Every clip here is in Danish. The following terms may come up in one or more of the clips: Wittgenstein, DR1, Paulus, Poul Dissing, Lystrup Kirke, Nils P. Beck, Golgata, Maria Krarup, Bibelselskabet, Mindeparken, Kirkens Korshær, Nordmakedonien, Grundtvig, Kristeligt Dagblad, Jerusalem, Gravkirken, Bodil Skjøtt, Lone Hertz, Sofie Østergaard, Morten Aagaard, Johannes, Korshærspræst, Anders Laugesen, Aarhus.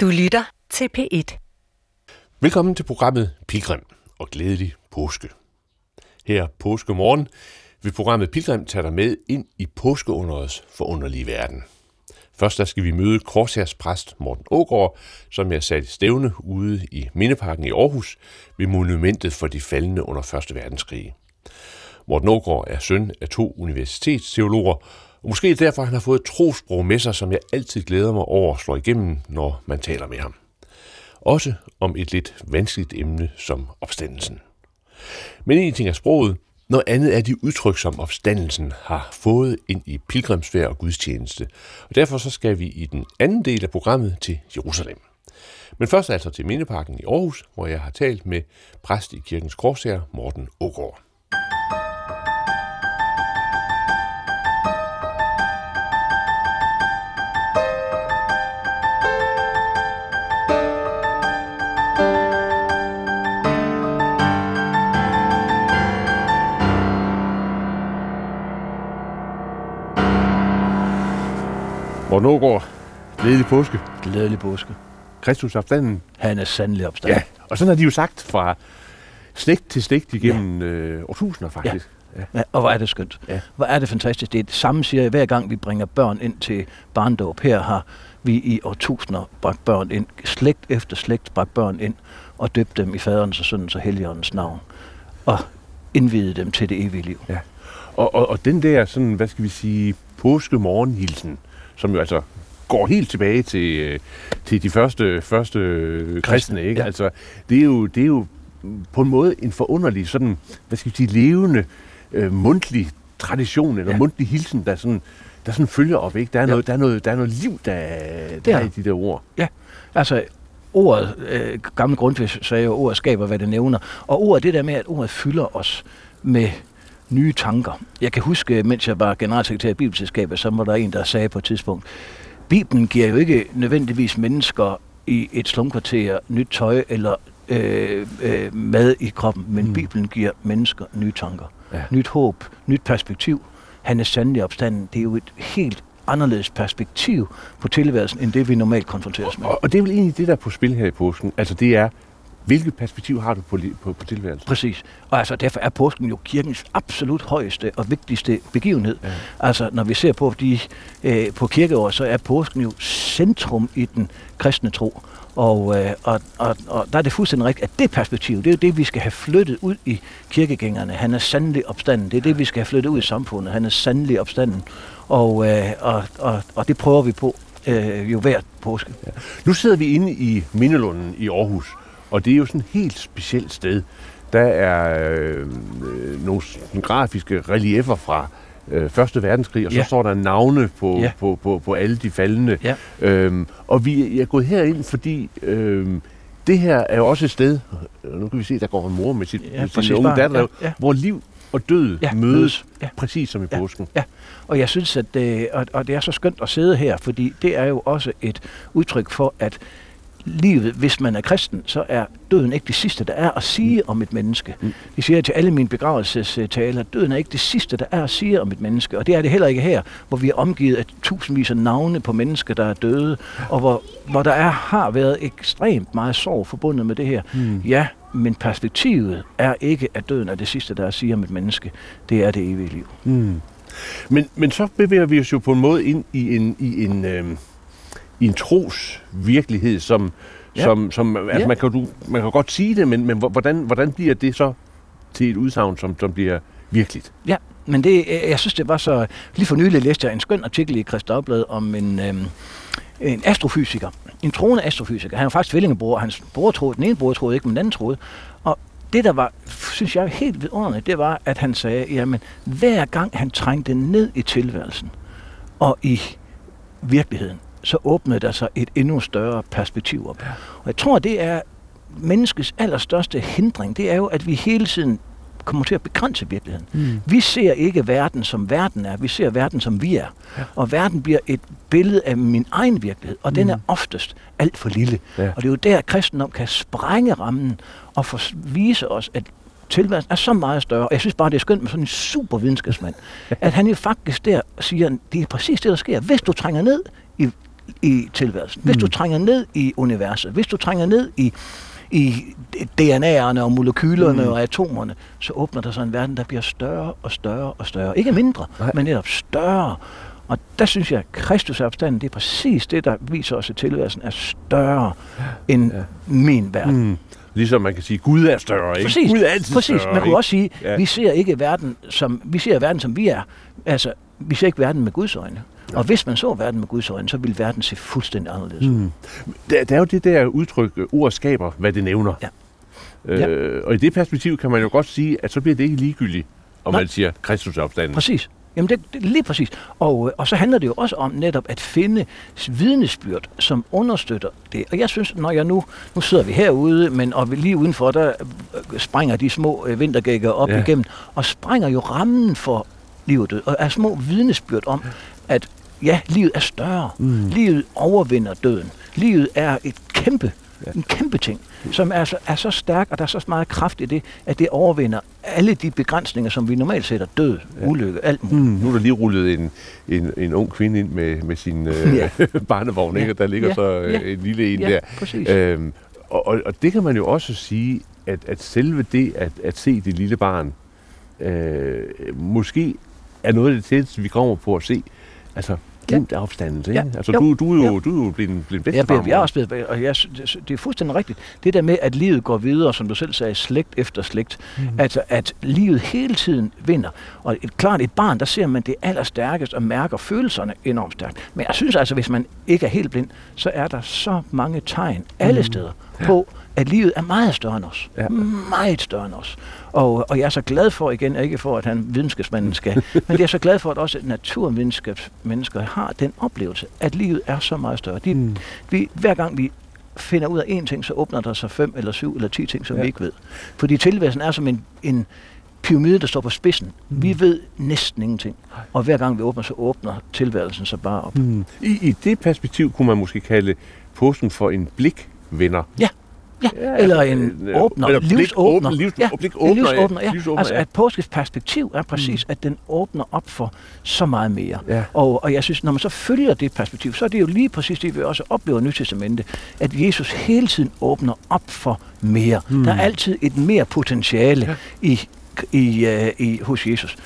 Du lytter til P1. Velkommen til programmet Pilgrim og glædelig påske. Her påskemorgen vil programmet Pilgrim tage dig med ind i påskeunderets forunderlige verden. Først der skal vi møde Korshærs præst Morten Aagaard, som jeg satte stævne ude i Mindeparken i Aarhus ved monumentet for de faldne under 1. verdenskrig. Morten Aagaard er søn af 2 universitetsteologer, og måske derfor han har fået et trosprog med sig, som jeg altid glæder mig over at slå igennem, når man taler med ham. Også om et lidt vanskeligt emne som opstandelsen. Men en ting er sproget, noget andet er de udtryk, som opstandelsen har fået ind i pilgrimsfærd og gudstjeneste. Og derfor så skal vi i den anden del af programmet til Jerusalem. Men først altså til Mindeparken i Aarhus, hvor jeg har talt med præst i Kirkens Korshær Morten Aagaard. Morten Aagaard, glædelig påske. Glædelig påske. Kristus opstanden. Han er sandelig opstanden. Ja, og sådan har de jo sagt fra slægt til slægt igennem årtusinder faktisk. Ja. Ja, og hvor er det skønt. Ja. Hvor er det fantastisk. Det er det samme, siger jeg, hver gang vi bringer børn ind til barndåb. Her har vi i årtusinder bragt børn ind, slægt efter slægt bragt børn ind, og døbt dem i faderens og søndens og helligåndens navn, og indviede dem til det evige liv. Ja. Og den der, sådan, hvad skal vi sige, påskemorgenhilsen, som jo altså går helt tilbage til de første kristne, ikke? Ja. Altså det er jo på en måde en forunderlig sådan, hvad skal vi sige, levende mundtlig tradition eller mundtlig hilsen, der sådan følger op, ikke? Der er noget, der er noget liv der er i de der ord. Ja. Altså ordet, gamle Grundtvig sagde jo, ordet skaber hvad det nævner, og ordet, det der med at ordet fylder os med nye tanker. Jeg kan huske, mens jeg var generalsekretær i Bibelselskabet, så var der en, der sagde på et tidspunkt, Bibelen giver jo ikke nødvendigvis mennesker i et slumkvarter nyt tøj eller mad i kroppen, men Bibelen giver mennesker nye tanker, nyt håb, nyt perspektiv. Han er sandelig opstanden. Det er jo et helt anderledes perspektiv på tilværelsen, end det vi normalt konfronteres med. Og det er vel egentlig det, der er på spil her i påsken. Altså det er, hvilket perspektiv har du på tilværelsen? Præcis. Og altså, derfor er påsken jo kirkens absolut højeste og vigtigste begivenhed. Ja. Altså, når vi ser på på kirkeår, så er påsken jo centrum i den kristne tro. Og der er det fuldstændig rigtigt, at det perspektiv, det er jo det, vi skal have flyttet ud i kirkegængerne. Han er sandelig opstanden. Det er det, vi skal have flyttet ud i samfundet. Han er sandelig opstanden. Og det prøver vi på jo hver påske. Ja. Nu sidder vi inde i Mindelunden i Aarhus. Og det er jo sådan et helt specielt sted. Der er nogle grafiske reliefer fra 1. verdenskrig, og så står der navne på alle de faldne. Ja. Og vi er gået herind, fordi det her er jo også et sted, nu kan vi se, der går en mor med sin unge datter, hvor liv og død mødes, præcis som i påsken. Ja. Og jeg synes, at det er så skønt at sidde her, fordi det er jo også et udtryk for, at livet, hvis man er kristen, så er døden ikke det sidste, der er at sige om et menneske. Det siger jeg til alle mine begravelsestaler. Døden er ikke det sidste, der er at sige om et menneske. Og det er det heller ikke her, hvor vi er omgivet af tusindvis af navne på mennesker, der er døde. Og hvor der har været ekstremt meget sorg forbundet med det her. Ja, men perspektivet er ikke, at døden er det sidste, der er at sige om et menneske. Det er det evige liv. Men så bevæger vi os jo på en måde ind i en tros virkelighed, som altså man kan godt sige det, men hvordan bliver det så til et udsagn, som bliver virkeligt? Ja, men det, jeg synes, det var så... Lige for nylig læste jeg en skøn artikel i Kristeligt Dagblad om en astrofysiker, en troende astrofysiker. Han var faktisk tvillingebror, og hans bror troede, den ene bror troede ikke, men den anden troede. Og det, der var, synes jeg, helt vidunderligt, det var, at han sagde, jamen, hver gang han trængte ned i tilværelsen og i virkeligheden, så åbnede der sig et endnu større perspektiv op. Og jeg tror, det er menneskets allerstørste hindring. Det er jo, at vi hele tiden kommer til at begrænse virkeligheden. Vi ser ikke verden, som verden er. Vi ser verden, som vi er. Ja. Og verden bliver et billede af min egen virkelighed. Og den er oftest alt for lille. Ja. Og det er jo der, at kristendom kan sprænge rammen og vise os, at tilværelsen er så meget større. Og jeg synes bare, det er skønt med sådan en super videnskabsmand. At han jo faktisk der siger, det er præcis det, der sker. Hvis du trænger ned i i tilværelsen. Hvis du trænger ned i universet, hvis du trænger ned i DNA'erne og molekylerne og atomerne, så åbner der sig en verden, der bliver større og større og større. Ikke mindre, men netop større. Og der synes jeg, at Kristus opstanden, det er præcis det, der viser os, at tilværelsen er større end min verden. Ligesom man kan sige, Gud er større, ikke? Præcis, Gud er altid præcis. Større, man kunne også sige, vi ser ikke verden som vi ser verden som vi er. Altså, vi ser ikke verden med Guds øjne. Og hvis man så verden med Guds øjne, så ville verden se fuldstændig anderledes. Der er jo det der udtryk, ord skaber, hvad det nævner. Og i det perspektiv kan man jo godt sige, at så bliver det ikke ligegyldigt, om man siger Kristus opstanden. Præcis. Jamen det lige præcis. Og så handler det jo også om netop at finde vidnesbyrd, som understøtter det. Og jeg synes, når jeg nu sidder vi herude, og lige udenfor, der sprænger de små vintergækker op igennem, og sprænger jo rammen for livet, og er små vidnesbyrd om, at livet er større. Livet overvinder døden. Livet er en kæmpe ting, som er så stærk, og der er så meget kraft i det, at det overvinder alle de begrænsninger, som vi normalt sætter. Død, ulykke, alt muligt. Nu er der lige rullet en ung kvinde ind med sin barnevogn, ikke? Og der ligger en lille en der. Og det kan man jo også sige, at selve det at se det lille barn, måske er noget af det tætteste, vi kommer på at se. Altså, glemt opstandelse, ikke? Altså, du er jo blevet bedstebarn. Jeg er også blevet, og det er fuldstændig rigtigt. Det der med, at livet går videre, som du selv sagde, slægt efter slægt. Altså, at livet hele tiden vinder. Og klart, et barn, der ser man det allerstærkest og mærker følelserne enormt stærkt. Men jeg synes altså, hvis man ikke er helt blind, så er der så mange tegn alle steder på, at livet er meget større end os. Meget større end os. Og jeg er så glad for, igen, ikke for, at han videnskabsmanden skal, men jeg er så glad for, at også naturvidenskabsmennesker har den oplevelse, at livet er så meget større. Hver gang vi finder ud af én ting, så åbner der sig 5 eller 7 eller 10 ting, som vi ikke ved. Fordi tilværelsen er som en pyramide, der står på spidsen. Vi ved næsten ingenting. Og hver gang vi åbner, så åbner tilværelsen sig bare op. I det perspektiv kunne man måske kalde påsken for en blikvender. Eller en åbner, eller livsåbner. Livsåbner. Altså, at påskens perspektiv er præcis, at den åbner op for så meget mere. Og jeg synes, når man så følger det perspektiv, så er det jo lige præcis det, vi også oplever i Nyt Testamentet, at Jesus hele tiden åbner op for mere. Der er altid et mere potentiale hos Jesus.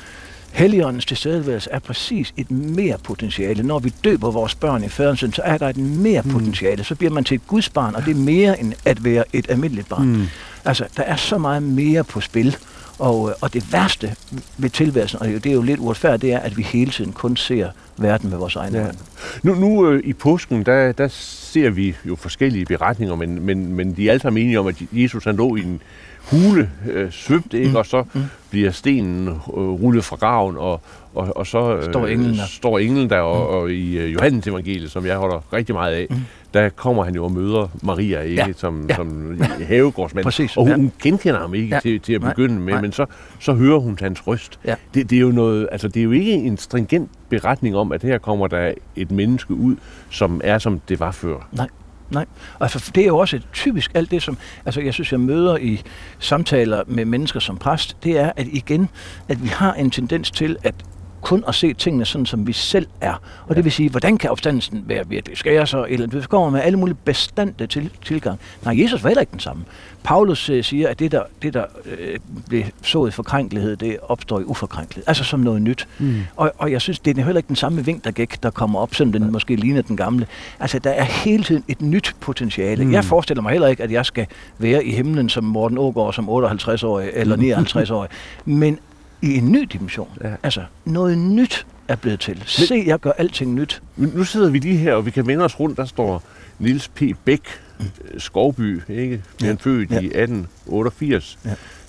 Helligåndens tilstedeværelse er præcis et mere potentiale. Når vi døber vores børn i Faderens søn, så er der et mere potentiale. Så bliver man til et Guds barn, og det er mere end at være et almindeligt barn. Altså, der er så meget mere på spil. Og det værste ved tilværelsen, og det er jo lidt uretfærdigt, det er, at vi hele tiden kun ser verden med vores egne øjne. Nu i påsken, der ser vi jo forskellige beretninger, men de er alle sammen enige om, at Jesus han lå i en hule, svøbt, ikke? Og så bliver stenen rullet fra graven, og så står englen der, og i Johannes evangeliet, som jeg holder rigtig meget af, der kommer han jo og møder Maria, ikke? Som havegårdsmand. Præcis, og hun genkender ham ikke til at begynde med, men så hører hun hans røst. Det er jo noget, altså det er jo ikke en stringent beretning om, at her kommer der et menneske ud, som er som det var før. Nej, altså det er jo også typisk alt det, som jeg synes, jeg møder i samtaler med mennesker som præst, det er, at vi har en tendens til at kun at se tingene sådan, som vi selv er. Og det vil sige, hvordan kan opstandelsen være virkelig? Skal jeg så? Eller vi kommer med alle mulige bestandte tilgang. Nej, Jesus var heller ikke den samme. Paulus siger, at det der blev sået forkrænkelighed, det opstår i uforkrænkelighed. Altså som noget nyt. Og jeg synes, det er heller ikke den samme vintergæk, der kommer op, selvom den måske ligner den gamle. Altså, der er hele tiden et nyt potentiale. Jeg forestiller mig heller ikke, at jeg skal være i himlen som Morten Aagaard, som 58-årig eller 59-årig. Men i en ny dimension. Altså, noget nyt er blevet til. Se, jeg gør alting nyt. Nu sidder vi lige her, og vi kan vende os rundt. Der står Nils P. Beck, Skovby, ikke? Han født i 1888,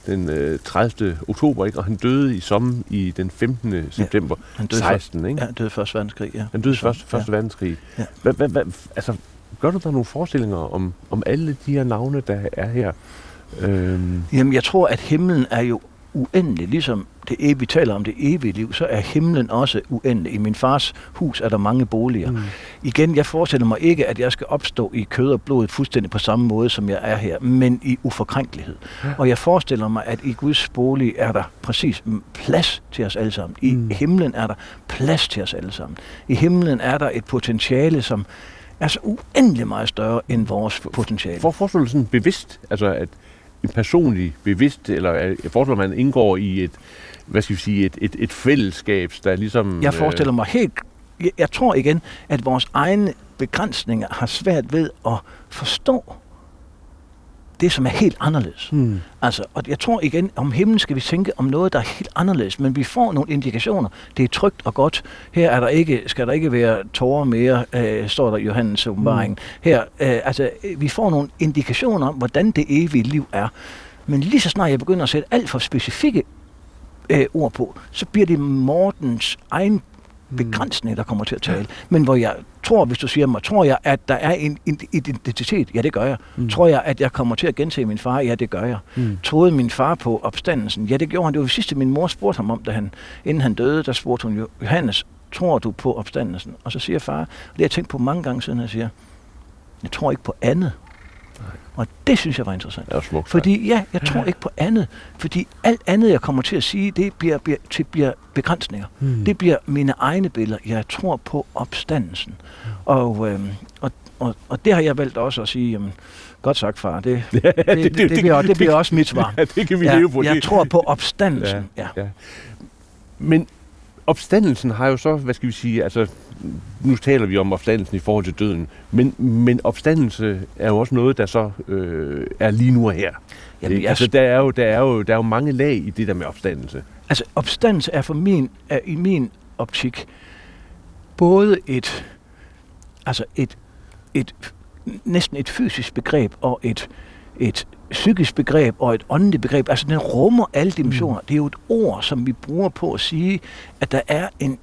den 30. oktober, ikke? Og han døde i sommen i den 15. september 16, ikke? Han døde første verdenskrig, Han døde første verdenskrig. Altså, gør du der nogle forestillinger om alle de her navne, der er her? Jamen, jeg tror, at himlen er jo uendelig, ligesom vi taler om det evige liv, så er himlen også uendelig. I min fars hus er der mange boliger. Igen, jeg forestiller mig ikke, at jeg skal opstå i kød og blodet fuldstændig på samme måde, som jeg er her, men i uforkrænkelighed. Og jeg forestiller mig, at i Guds bolig er der præcis plads til os alle sammen. I himlen er der plads til os alle sammen. I himlen er der et potentiale, som er så uendelig meget større end vores potentiale. Hvor forestiller du sådan bevidst, altså at en personlig bevidst, eller forestiller man indgår i et, hvad skal vi sige, et fællesskab, der ligesom... Jeg forestiller mig helt... Jeg tror igen, at vores egne begrænsninger har svært ved at forstå det, som er helt anderledes. Hmm. Altså, og jeg tror igen, om himlen skal vi tænke om noget, der er helt anderledes, men vi får nogle indikationer. Det er trygt og godt. Her er der ikke, skal der ikke være tårer mere, står der i Johannes åbenbaring. Her, altså, vi får nogle indikationer om, hvordan det evige liv er. Men lige så snart jeg begynder at sætte alt for specifikke ord på, så bliver det Mortens egen begrænsning, der kommer til at tale. Men hvor jeg tror, hvis du siger mig, tror jeg, at der er en identitet? Ja, det gør jeg. Mm. Tror jeg, at jeg kommer til at gense min far? Ja, det gør jeg. Mm. Troede min far på opstandelsen? Ja, det gjorde han. Det var det sidste, min mor spurgte ham om, da han, inden han døde, der spurgte hun Johannes, tror du på opstandelsen? Og så siger far, og det har jeg tænkt på mange gange siden, han siger, jeg tror ikke på andet. Nej. Og det synes jeg var interessant. Det var smukt, fordi ja, jeg tror ikke på andet. Fordi alt andet, jeg kommer til at sige, det bliver begrænsninger. Mm. Det bliver mine egne billeder. Jeg tror på opstandelsen. Mm. Og det har jeg valgt også at sige, jamen, godt sagt far, det bliver også mit svar. Ja, det kan vi leve på. Jeg tror på opstandelsen. Ja. Men opstandelsen har jo så, hvad skal vi sige, altså... Nu taler vi om opstandelsen i forhold til døden, men opstandelse er jo også noget, der så er lige nu og her. Jamen, altså, der er jo mange lag i det der med opstandelse. Altså, opstandelse er i min optik både et næsten et fysisk begreb og et psykisk begreb og et åndeligt begreb. Altså, den rummer alle dimensioner. Det er jo et ord, som vi bruger på at sige, at der er en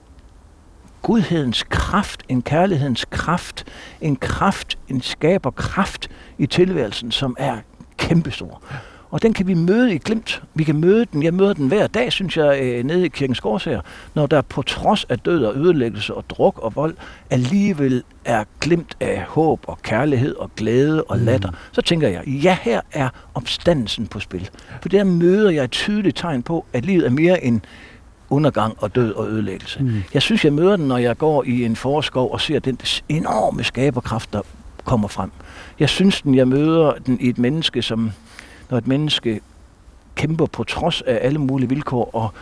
Gudhedens kraft, en kærlighedens kraft, en skaberkraft i tilværelsen, som er kæmpestor. Og den kan vi møde i glimt. Vi kan møde den. Jeg møder den hver dag, synes jeg, nede i Kirkens Korshær, når der på trods af død og ødelæggelse og druk og vold, alligevel er glimt af håb og kærlighed og glæde og latter. Så tænker jeg, ja, her er opstandelsen på spil. For der møder jeg et tydeligt tegn på, at livet er mere end undergang og død og ødelæggelse. Mm. Jeg synes, jeg møder den, når jeg går i en forskov og ser den enorme skaberkraft, der kommer frem. Jeg synes, jeg møder den i et menneske, som når et menneske kæmper på trods af alle mulige vilkår, og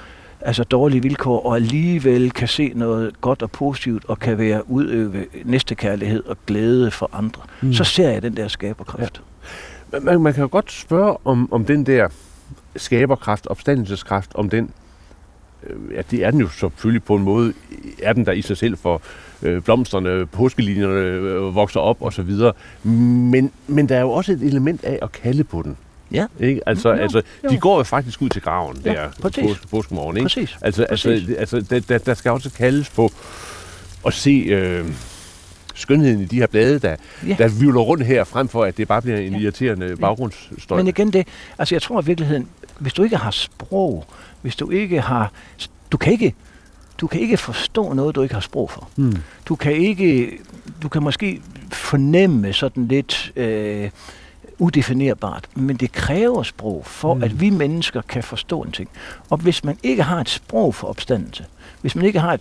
altså dårlige vilkår, og alligevel kan se noget godt og positivt, og kan være udøve næstekærlighed og glæde for andre. Mm. Så ser jeg den der skaberkraft. Ja. Man kan jo godt spørge om den der skaberkraft, opstandelseskraft, om den, ja, det er den jo selvfølgelig på en måde, er den der i sig selv, for blomsterne, påskelinjerne vokser op og så videre. Men der er jo også et element af at kalde på den. Ja. Ikke? Altså, de går jo faktisk ud til graven påskemorgen. Ikke? Præcis. Der skal også kaldes på at se skønheden i de her blade, der vivler rundt her, frem for at det bare bliver en irriterende baggrundsstøj. Men igen det, altså jeg tror i virkeligheden, hvis du ikke har sprog, hvis du ikke har... Du kan ikke forstå noget, du ikke har sprog for. Mm. Du kan måske fornemme sådan lidt udefinerbart, men det kræver sprog for, at vi mennesker kan forstå en ting. Og hvis man ikke har et sprog for opstandelse, hvis man ikke har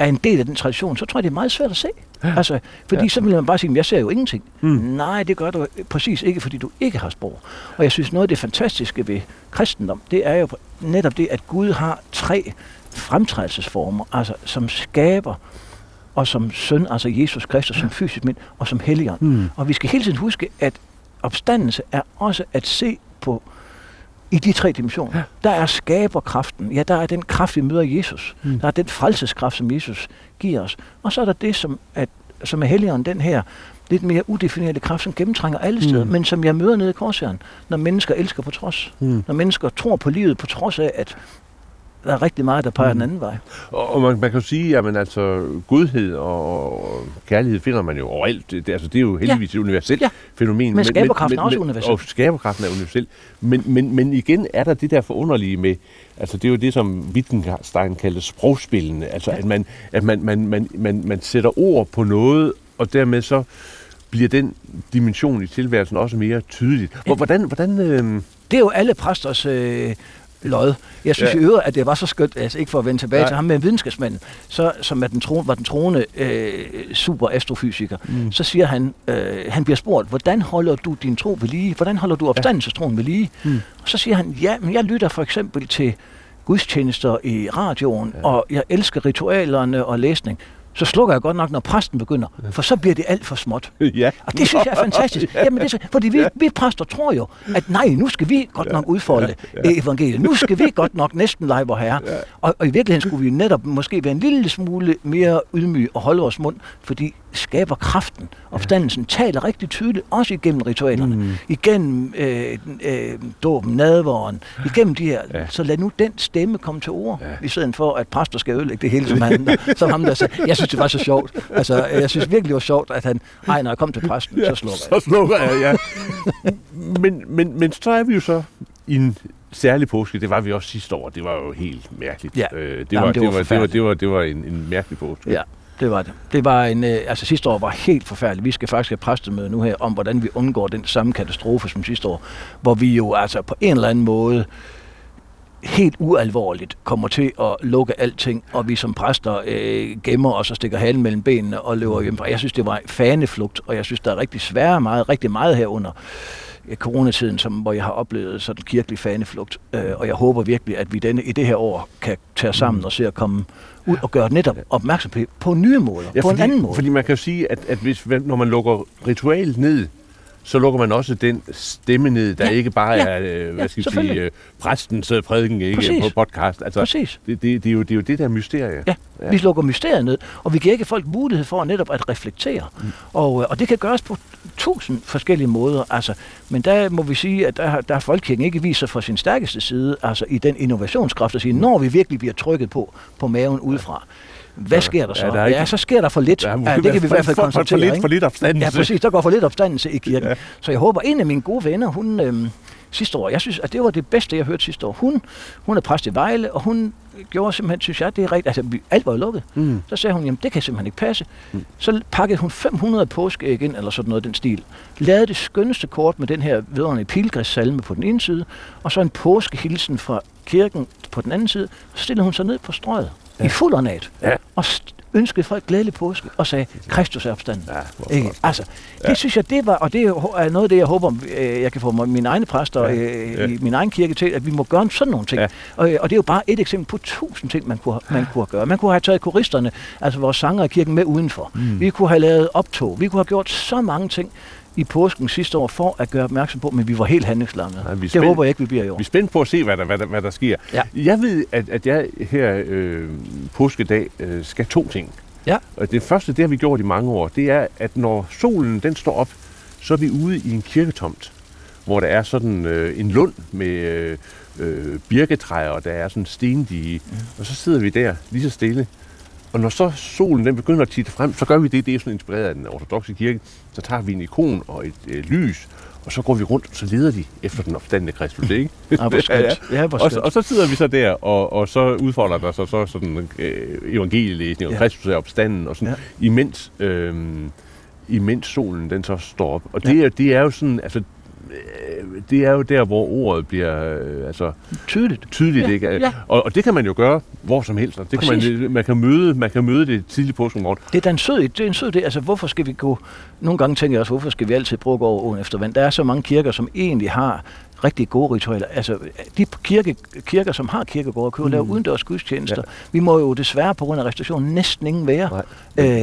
en del af den tradition, så tror jeg, det er meget svært at se. Altså, fordi så vil man bare sige, jeg ser jo ingenting. Mm. Nej, det gør du præcis ikke, fordi du ikke har sprog. Og jeg synes, noget af det fantastiske ved kristendom, det er jo netop det, at Gud har tre fremtrædelsesformer, altså som skaber, og som søn, altså Jesus Kristus, som fysisk mænd, og som helligånd. Mm. Og vi skal hele tiden huske, at opstandelse er også at se på i de tre dimensioner. Der er skaberkraften. Ja, der er den kraft, vi møder Jesus. Mm. Der er den frelseskraft, som Jesus giver os. Og så er der det, som er helligånden, den her lidt mere udefinerede kraft, som gennemtrænger alle steder, men som jeg møder nede i Korshæren, når mennesker elsker på trods. Mm. Når mennesker tror på livet på trods af, at der er rigtig meget, der peger den anden vej. Og man kan jo sige, at altså, godhed og kærlighed finder man jo overalt. Det er jo heldigvis et universelt fænomen. Men skaberkraften er også universel. Og skaberkraften er universel. Men igen er der det der forunderlige med, altså det er jo det, som Wittgenstein kaldte sprogspillene. Altså at man sætter ord på noget, og dermed så bliver den dimension i tilværelsen også mere tydelig. Hvordan... Det er jo alle præsters... lod. Jeg synes i øvrigt, at det var så skønt, altså ikke for at vende tilbage til ham, men videnskabsmanden, så, som er den troende super-astrofysiker, så siger han, han bliver spurgt, hvordan holder du din tro ved lige? Hvordan holder du opstandelsestroen ved lige? Og så siger han, ja, men jeg lytter for eksempel til gudstjenester i radioen, og jeg elsker ritualerne og læsning. Så slukker jeg godt nok, når præsten begynder, for så bliver det alt for småt. Ja. Og det synes jeg er fantastisk. Jamen, det er, fordi vi præster tror jo, at nej, nu skal vi godt nok udfolde evangeliet. Nu skal vi godt nok næsten lege vor herre. Ja. Og i virkeligheden skulle vi netop måske være en lille smule mere ydmyge og holde vores mund, fordi skaber kraften. Opstandelsen taler rigtig tydeligt, også igennem ritualerne. Igennem dåben, nadveren, igennem de her. Så lad nu den stemme komme til ord, i stedet for, at præster skal ødelægge det hele, som ham der sagde. Jeg synes, det var så sjovt. Altså, jeg synes virkelig, det var sjovt, at han, når jeg kom til præsten, så slukker jeg. Så slukker jeg, Men så er vi jo så i en særlig påske. Det var vi også sidste år. Det var jo helt mærkeligt. Ja. Det var en mærkelig påske. Ja. Det var det. Det var altså sidste år var helt forfærdeligt. Vi skal faktisk have præstemøde nu her om, hvordan vi undgår den samme katastrofe som sidste år, hvor vi jo altså på en eller anden måde helt ualvorligt kommer til at lukke alting, og vi som præster gemmer os og stikker halen mellem benene og løber hjem. Jeg synes, det var en faneflugt, og jeg synes, der er rigtig meget herunder coronatiden, hvor jeg har oplevet sådan en kirkelig faneflugt, og jeg håber virkelig, at vi i det her år kan tage sammen og se at komme ud og gøre netop opmærksom på nye måder, en anden måde. Fordi man kan jo sige, at hvis, når man lukker ritualet ned, så lukker man også den stemme ned, der ikke bare er, hvad skal vi sige, præstens prædiken ikke på podcast. Altså, præcis. Det er jo det der mysterie. Ja. Ja, vi lukker mysteriet ned, og vi giver ikke folk mulighed for netop at reflektere. Og det kan gøres på 1000 forskellige måder. Altså, men der må vi sige, at der har folkekirken ikke vist sig fra sin stærkeste side, altså i den innovationskraft at sige, når vi virkelig bliver trykket på maven udefra. Hvad sker der så? Så sker der for lidt. Det kan vi i hvert fald konstatere. For lidt opstandelse. Ja, præcis. Der går for lidt opstandelse i kirken. Ja. Så jeg håber, en af mine gode venner, hun sidste år, jeg synes, at det var det bedste, jeg hørte sidste år. Hun er præst i Vejle, og hun gjorde simpelthen, synes jeg, det er rigtigt. Altså, alt var jo lukket. Så sagde hun, jamen det kan simpelthen ikke passe. Så pakkede hun 500 påskeæg ind, eller sådan noget den stil. Lavede det skønneste kort med den her vedrørende pilgrimssalme på den ene side, og så en påskehilsen fra kirken på den anden side, og stillede hun sig ned på strøget. I fuld ornat, og ønskede folk glædelig påske, og sagde, Kristus er opstanden. Ja, altså, det synes jeg, det var, og det er noget af det, jeg håber, jeg kan få mine egne præster i min egen kirke til, at vi må gøre sådan nogle ting. Ja. Og det er jo bare et eksempel på 1000 ting, man kunne gøre. Man kunne have taget koristerne, altså vores sanger i kirken, med udenfor. Vi kunne have lavet optog. Vi kunne have gjort så mange ting i påsken sidste år for at gøre opmærksom på, men vi var helt handlingslammede. Ja, det håber jeg ikke, vi bliver i år. Vi er spændt på at se, hvad der sker. Ja. Jeg ved, at jeg her påskedag skal to ting. Ja. Og det første, det har vi gjort i mange år, det er, at når solen den står op, så er vi ude i en kirketomt, hvor der er sådan en lund med birketræer, og der er sådan stendige, og så sidder vi der lige så stille. Og når så solen den begynder at titte frem, så gør vi det er sådan inspireret af den ortodokse kirke, så tager vi en ikon og et lys, og så går vi rundt, og så leder de efter den opstandende Kristus, ikke? Og så sidder vi så der, og så udfolder der sig så sådan evangelielæsning, og Kristus er opstanden, og sådan, imens solen den så står op. Og det er jo sådan, altså, det er jo der, hvor ordet bliver tydeligt ikke? Ja. Og det kan man jo gøre hvor som helst. Det kan man kan møde det tidligt påskemorgen. Det er en sød idé. Altså, hvorfor skal vi gå? Nogle gange tænker jeg også, hvorfor skal vi altid bruge over åen efter vand? Der er så mange kirker, som egentlig har rigtig gode ritualer. Altså, de kirker, som har kirkegård og køber, laver udendørs gudstjenester. Ja. Vi må jo desværre på grund af restaurationen næsten ingen være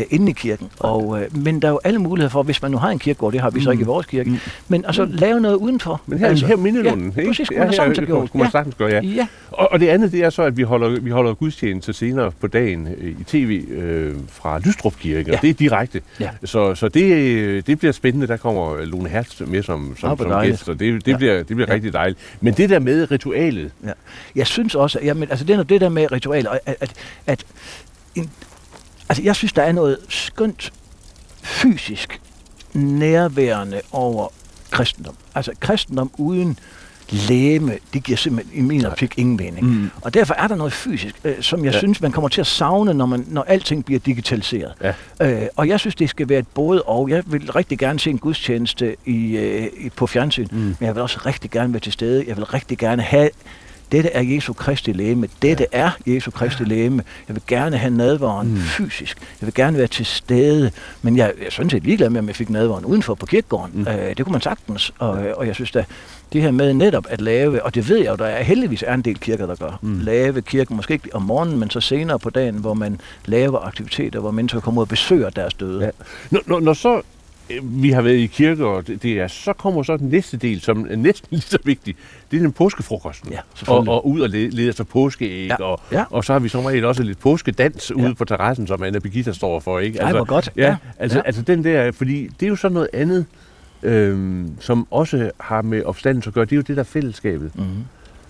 inde i kirken. Og, men der er jo alle muligheder for, hvis man nu har en kirkegård, det har vi så ikke i vores kirke, men altså lave noget udenfor. Men her, altså, her mindelunden, ikke? Præcis, kunne man sagtens gøre. Og det andet, det er så, at vi holder gudstjenester senere på dagen i tv fra Lystrup Kirke, og det er direkte. Ja. Så det bliver spændende. Der kommer Lone Hertz med som gæst, og det bliver rigtig dejligt. Men det der med ritualet... Ja. Jeg synes også, det der med ritualet, jeg synes, der er noget skønt fysisk nærværende over kristendom. Altså kristendom uden læme, det giver simpelthen i min optik ingen mening. Og derfor er der noget fysisk, som jeg synes, man kommer til at savne, når alting bliver digitaliseret. Ja. Og jeg synes, det skal være et både og. Jeg vil rigtig gerne se en gudstjeneste på fjernsyn, men jeg vil også rigtig gerne være til stede. Jeg vil rigtig gerne have Dette er Jesu Kristi legeme. Dette er Jesu Kristi legeme. Jeg vil gerne have nadveren fysisk. Jeg vil gerne være til stede. Men jeg er sådan set ligeglad med, om jeg fik nadveren udenfor på kirkegården. Det kunne man sagtens. Og jeg synes da, det her med netop at lave, og det ved jeg jo, der er heldigvis en del kirker, der gør, lave kirken, måske ikke om morgenen, men så senere på dagen, hvor man laver aktiviteter, hvor mennesker kommer ud og besøger deres døde. Ja. Når så vi har været i kirke, og det er, så kommer så den næste del, som er næsten lige så vigtig. Det er den påskefrokosten. Ja, og ud og leder sig påskeæg, og så har vi som regel også lidt påskedans ude på terrassen, som Anna Birgitta står for, ikke? Altså, ej, hvor godt. Ja, altså den der, fordi det er jo sådan noget andet, som også har med opstanden at gøre, det er jo det der fællesskabet. Mm-hmm.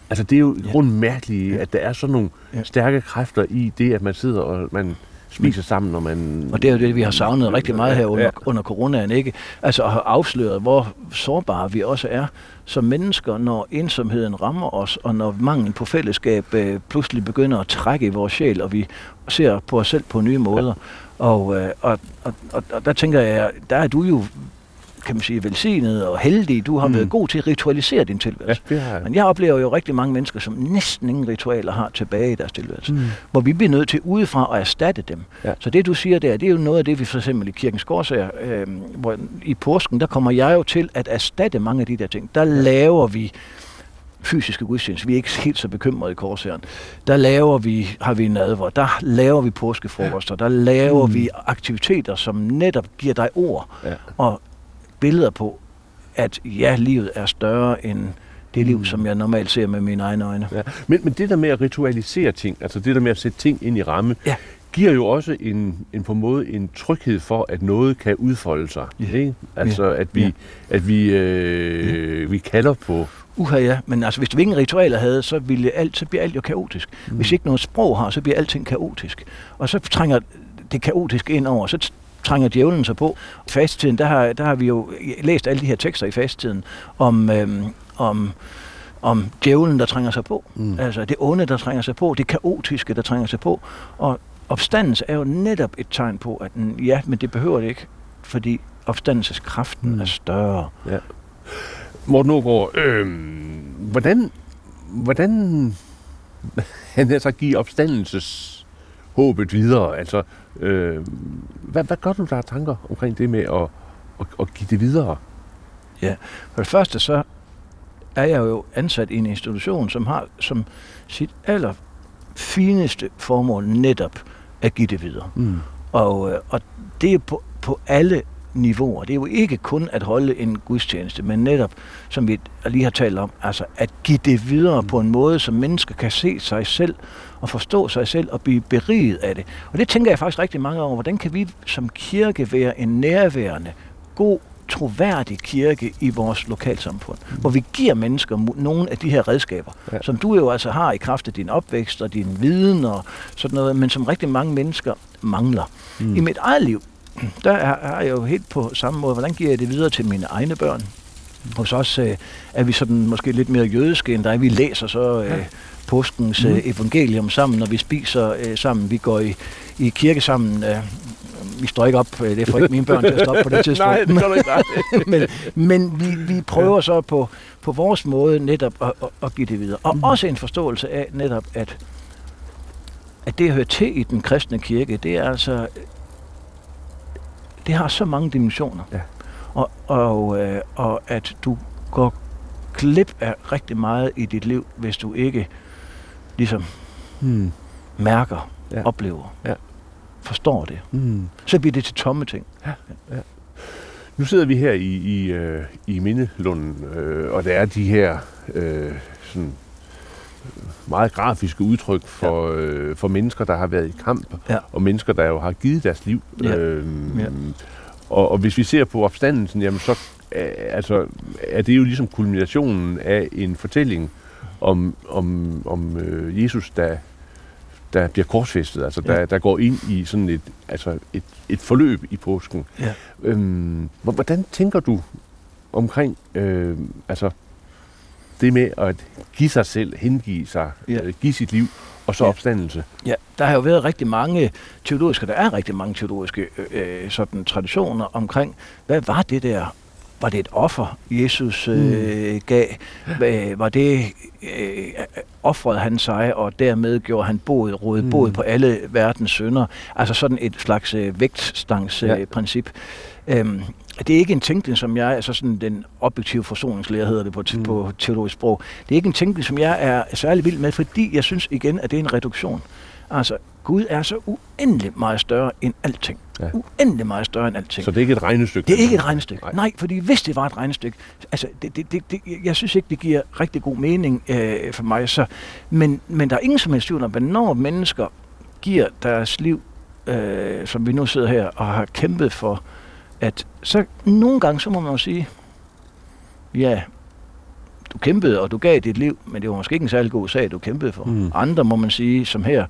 Altså det er jo grund mærkeligt, at der er sådan nogle stærke kræfter i det, at man sidder og man spiser sammen, når man... Og det er jo det, vi har savnet rigtig meget her under coronaen, ikke? Altså at have afsløret, hvor sårbare vi også er som mennesker, når ensomheden rammer os, og når manglen på fællesskab pludselig begynder at trække i vores sjæl, og vi ser på os selv på nye måder. Og der tænker jeg, der er du jo, kan man sige, velsignet og heldig. Du har været god til at ritualisere din tilværelse. Ja, jeg. Men jeg oplever jo rigtig mange mennesker, som næsten ingen ritualer har tilbage i deres tilværelse. Hvor vi bliver nødt til udefra at erstatte dem. Ja. Så det, du siger der, det er jo noget af det, vi for eksempel i Kirkens Korshær, hvor i påsken, der kommer jeg jo til at erstatte mange af de der ting. Der laver vi fysiske gudstjenester. Vi er ikke helt så bekymrede i Korshæren. Der laver vi, har vi nadver, der laver vi påskefrokoster, der laver vi aktiviteter, som netop giver dig ord og billeder på, at livet er større end det liv, som jeg normalt ser med mine egne øjne. Ja. Men det der med at ritualisere ting, altså det der med at sætte ting ind i ramme, giver jo også en på en måde en tryghed for, at noget kan udfolde sig. Yeah. Ikke? Altså at vi kalder på... men altså, hvis vi ingen ritualer havde, så bliver alt jo kaotisk. Hvis ikke noget sprog har, så bliver alting kaotisk. Og så trænger det kaotiske ind over, så trænger djævlen sig på. Fastetiden, der har vi jo læst alle de her tekster i fastetiden om djævlen, der trænger sig på. Altså det onde, der trænger sig på, det kaotiske, der trænger sig på. Og opstandelse er jo netop et tegn på, at men det behøver det ikke, fordi opstandelseskraften er større. Ja. Morten Aagaard, hvordan han altså give opstandelseshåbet videre, altså hvad gør du, der er tanker omkring det med at give det videre? Ja, for det første så er jeg jo ansat i en institution, som har som sit allerfineste formål netop at give det videre. Og det er på alle niveauer. Det er jo ikke kun at holde en gudstjeneste, men netop, som vi lige har talt om, altså at give det videre på en måde, som mennesker kan se sig selv og forstå sig selv og blive beriget af det. Og det tænker jeg faktisk rigtig mange over. Hvordan kan vi som kirke være en nærværende, god, troværdig kirke i vores lokalsamfund, hvor vi giver mennesker nogle af de her redskaber, som du jo altså har i kraft af din opvækst og din viden og sådan noget, men som rigtig mange mennesker mangler. I mit eget liv, der er jeg jo helt på samme måde. Hvordan giver jeg det videre til mine egne børn? Hos os er vi sådan måske lidt mere jødiske end dig. Vi læser så påskens evangelium sammen, når vi spiser sammen. Vi går i kirke sammen. Vi står ikke op. Det får ikke mine børn til at stoppe på det tidspunkt. Nej, det gør du ikke. men vi prøver så på vores måde netop at give det videre. Og også en forståelse af netop, at det hører til i den kristne kirke, det er altså... Det har så mange dimensioner, og at du går glip af rigtig meget i dit liv, hvis du ikke ligesom mærker, oplever, forstår det. Så bliver det til tomme ting. Ja. Nu sidder vi her i Mindelunden, og der er de her sådan meget grafiske udtryk for mennesker, der har været i kamp, og mennesker, der jo har givet deres liv. Og hvis vi ser på opstandelsen, jamen så er det jo ligesom kulminationen af en fortælling om Jesus, der bliver korsfæstet, altså der går ind i sådan et forløb i påsken. Ja. Hvordan tænker du omkring det med at give sig selv, hengive sig, give sit liv, og så opstandelse. Ja, der har jo været rigtig mange teologiske, der er rigtig mange teologiske sådan, traditioner omkring, hvad var det der Var det et offer, Jesus gav? Var det ofrede han sig, og dermed gjorde han rådet på alle verdens synder? Altså sådan et slags vægtstangsprincip. Det er ikke en tænkning, som jeg, altså sådan den objektive forsoningslære hedder det på teologisk sprog, det er ikke en tænkning, som jeg er særlig vild med, fordi jeg synes igen, at det er en reduktion. Altså, Gud er så uendelig meget større end alting. Ja. Uendelig meget større end alting. Så det er ikke et regnestykke? Det er ikke et regnestykke. Nej, fordi hvis det var et regnestykke, altså, jeg synes ikke, det giver rigtig god mening for mig. Så, men der er ingen som helst tvivl om, når mennesker giver deres liv, som vi nu sidder her og har kæmpet for, at så nogle gange, så må man jo sige, ja, du kæmpede, og du gav dit liv, men det var måske ikke en særlig god sag, du kæmpede for. Mm. Andre må man sige, som her,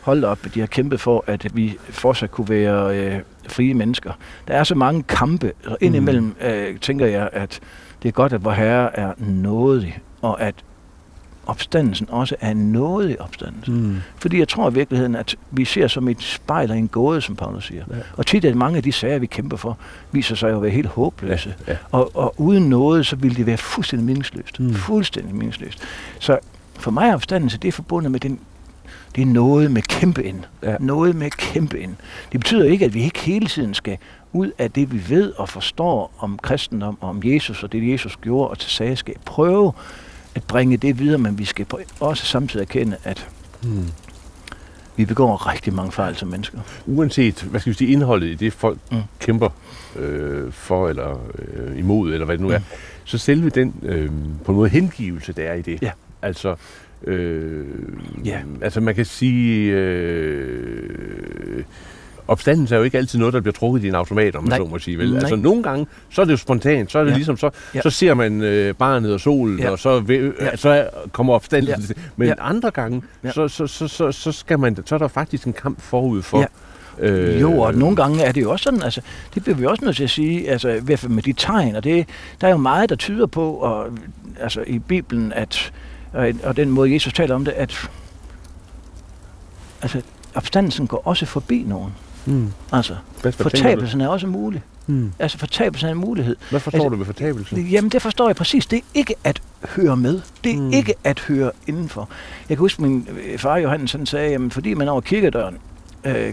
hold op, de har kæmpet for, at vi fortsat kunne være frie mennesker. Der er så mange kampe, og indimellem tænker jeg, at det er godt, at vor Herre er nådig, og at opstandelsen også er en nådig opstandelse. Mm. Fordi jeg tror i virkeligheden, at vi ser som et spejl og en gåde, som Paulus siger. Ja. Og tit, at mange af de sager, vi kæmper for, viser sig jo at være helt håbløse. Ja. Ja. Og uden noget, så ville det være fuldstændig meningsløst. Mm. Fuldstændig meningsløst. Så for mig er opstandelse, det er forbundet med den, det er noget med kæmpe ind. Ja. Noget med kæmpe ind. Det betyder ikke, at vi ikke hele tiden skal ud af det, vi ved og forstår om kristendom og om Jesus, og det Jesus gjorde og til sager, skal prøve at bringe det videre, men vi skal også samtidig erkende, at vi begår rigtig mange fejl som mennesker. Uanset, hvad skal vi sige, indholdet i det, folk kæmper for eller imod, eller hvad det nu er, så selve den, på en måde, hengivelse, der er i det. Ja. Altså man kan sige, opstanden er jo ikke altid noget, der bliver trukket i en automat, om man så må sige, vel? Altså nogle gange, så er det jo spontant, så er det ligesom, så ser man barnet og solen, og så kommer opstanden. Ja. Men andre gange, så skal man, så er der faktisk en kamp forud for. Ja. Jo, og nogle gange er det jo også sådan, altså, det bliver vi også nødt til at sige, altså i hvert fald med de tegn, og det, der er jo meget, der tyder på, og altså i Bibelen, at, og den måde Jesus taler om det, at altså, opstandelsen går også forbi nogen. Mm. Altså, fortabelsen er også mulig. Mm. Altså, fortabelsen er en mulighed. Hvad forstår du ved fortabelsen? Jamen, det forstår jeg præcis. Det er ikke at høre med. Det er ikke at høre indenfor. Jeg kan huske, min far Johannes, han sagde, jamen, fordi man over kirkedøren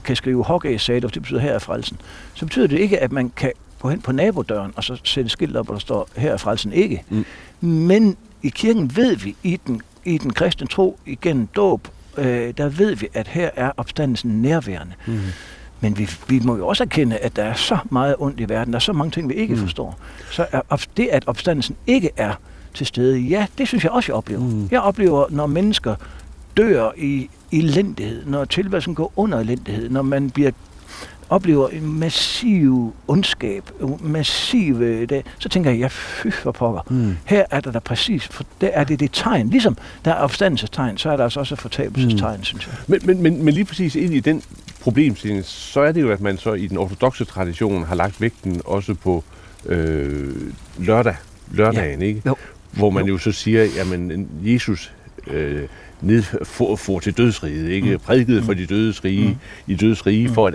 kan skrive hockey, sagde det, og det betyder, her er frelsen. Så betyder det ikke, at man kan gå hen på nabodøren, og så sætte skilt op, og der står, her er frelsen ikke. Mm. Men i kirken ved vi, i den kristne tro, igennem dåb, der ved vi, at her er opstandelsen nærværende. Mm. Men vi må jo også erkende, at der er så meget ondt i verden, der er så mange ting, vi ikke forstår. Så det, at opstandelsen ikke er til stede, ja, det synes jeg også, jeg oplever. Mm. Jeg oplever, når mennesker dør i elendighed, når tilværelsen går under elendighed, når man oplever en massiv ondskab, så tænker jeg, fy for pokker. Mm. Her er der præcis, for der er det tegn. Ligesom der er opstandelsestegn, så er der altså også fortabelsestegn, synes jeg. Men lige præcis ind i den problemstilling, så er det jo, at man så i den ortodokse tradition har lagt vægten også på lørdagen, ikke? Jo. Hvor man jo så siger, jamen Jesus for til dødsriget, ikke? Prædikede for de dødsrige, i dødsrige, for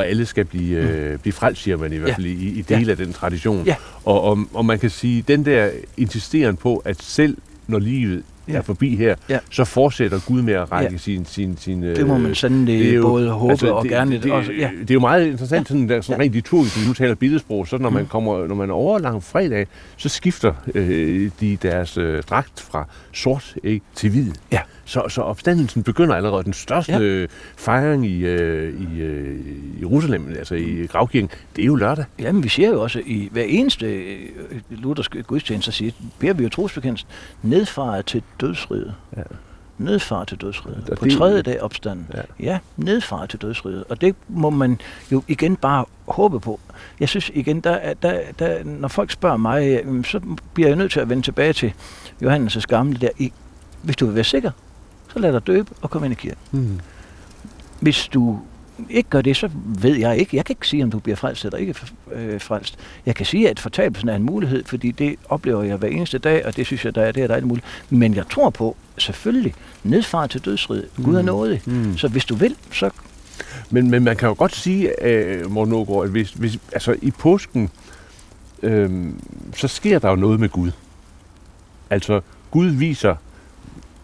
at alle skal blive blive frelst, siger man i hvert fald i del af den tradition. Ja. Og man kan sige, den der insisteren på, at selv når livet er forbi her, så fortsætter Gud med at række sin det må man sandelig både håbe altså, og gerne det også. Ja. Det er jo meget interessant, sådan rent liturgisk, hvis du taler billedsprog, så når man er over lang fredag, så skifter de deres dragt fra sort, ikke, til hvid. Ja. Så opstandelsen begynder allerede. Den største fejring i Jerusalem, altså i Gravkirken, det er jo lørdag. Jamen, vi ser jo også i hver eneste lutherske gudstjeneste, så beder vi jo trosbekendelsen, nedfaret til dødsriget. Ja. Nedfaret til dødsriget. Ja, på tredje dag opstanden. Ja, nedfaret til dødsriget. Og det må man jo igen bare håbe på. Jeg synes igen, der, når folk spørger mig, så bliver jeg nødt til at vende tilbage til Johannes' gamle der i. Hvis du vil være sikker, så lad dig døbe og komme ind i kirken. Mm. Hvis du ikke gør det, så ved jeg ikke. Jeg kan ikke sige, om du bliver frelst eller ikke frelst. Jeg kan sige, at fortabelsen er en mulighed, fordi det oplever jeg hver eneste dag, og det synes jeg, der er dejligt muligt. Men jeg tror på, selvfølgelig, nedfart til dødsrid. Gud er nådig. Mm. Så hvis du vil, så. Men man kan jo godt sige, Morten Aagaard, at hvis, altså i påsken, så sker der jo noget med Gud. Altså, Gud viser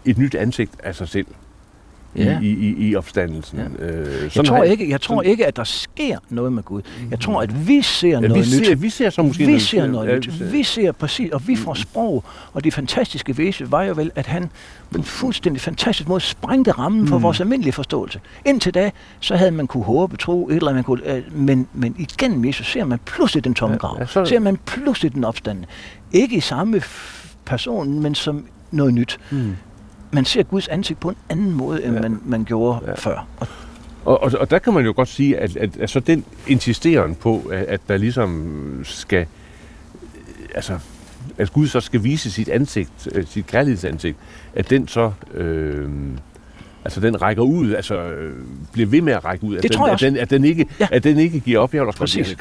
et nyt ansigt af sig selv i opstandelsen. Ja. Jeg tror ikke, at der sker noget med Gud. Jeg tror, at vi ser noget nyt. Vi ser noget nyt. Vi ser præcis, og vi får sprog. Og det fantastiske væsen var jo vel, at han på en fuldstændig fantastisk måde sprængte rammen for vores almindelige forståelse. Indtil da, så havde man kunne håbe, tro, et eller andet, man kunne, men igen, Jesus, ser man pludselig den tomme grav. Ser man pludselig den opstande. Ikke i samme person, men som noget nyt. Man ser Guds ansigt på en anden måde, end man gjorde før. Og der kan man jo godt sige, at så den insisteren på, at der ligesom skal, altså, at Gud så skal vise sit ansigt, sit kærlighedsansigt, at den så, altså den rækker ud, altså bliver ved med at række ud, at den ikke giver op. Præcis.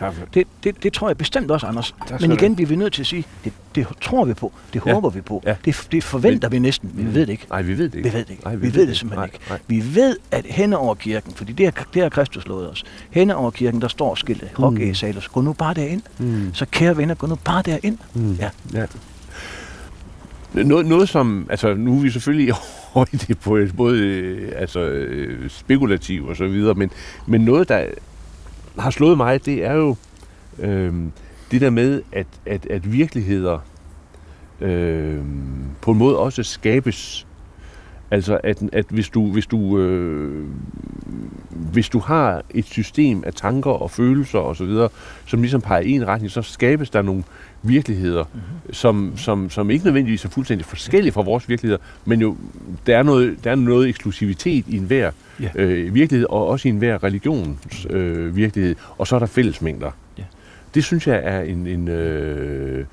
Det tror jeg bestemt også, Anders. Men igen bliver vi nødt til at sige, det tror vi på, det håber vi på, det forventer vi næsten, vi ved det ikke. Nej, vi ved det ikke. Vi ved det simpelthen ikke. Vi ved, at henne over kirken, fordi det har Kristus lovet os, henne over kirken, der står skiltet, Hoc et salus, gå nu bare derind. Så kære venner, gå nu bare derind. Noget som, altså nu er vi selvfølgelig i det på både altså, spekulativ og så videre, men noget, der har slået mig, det er jo det der med, at virkeligheder på en måde også skabes. Altså, at hvis du har et system af tanker og følelser og så videre, som ligesom peger i en retning, så skabes der nogle virkeligheder, som ikke nødvendigvis er fuldstændig forskellige fra vores virkeligheder, men jo, der er noget eksklusivitet i enhver virkelighed, og også i enhver religions virkelighed, og så er der fællesmængder. Det synes jeg er en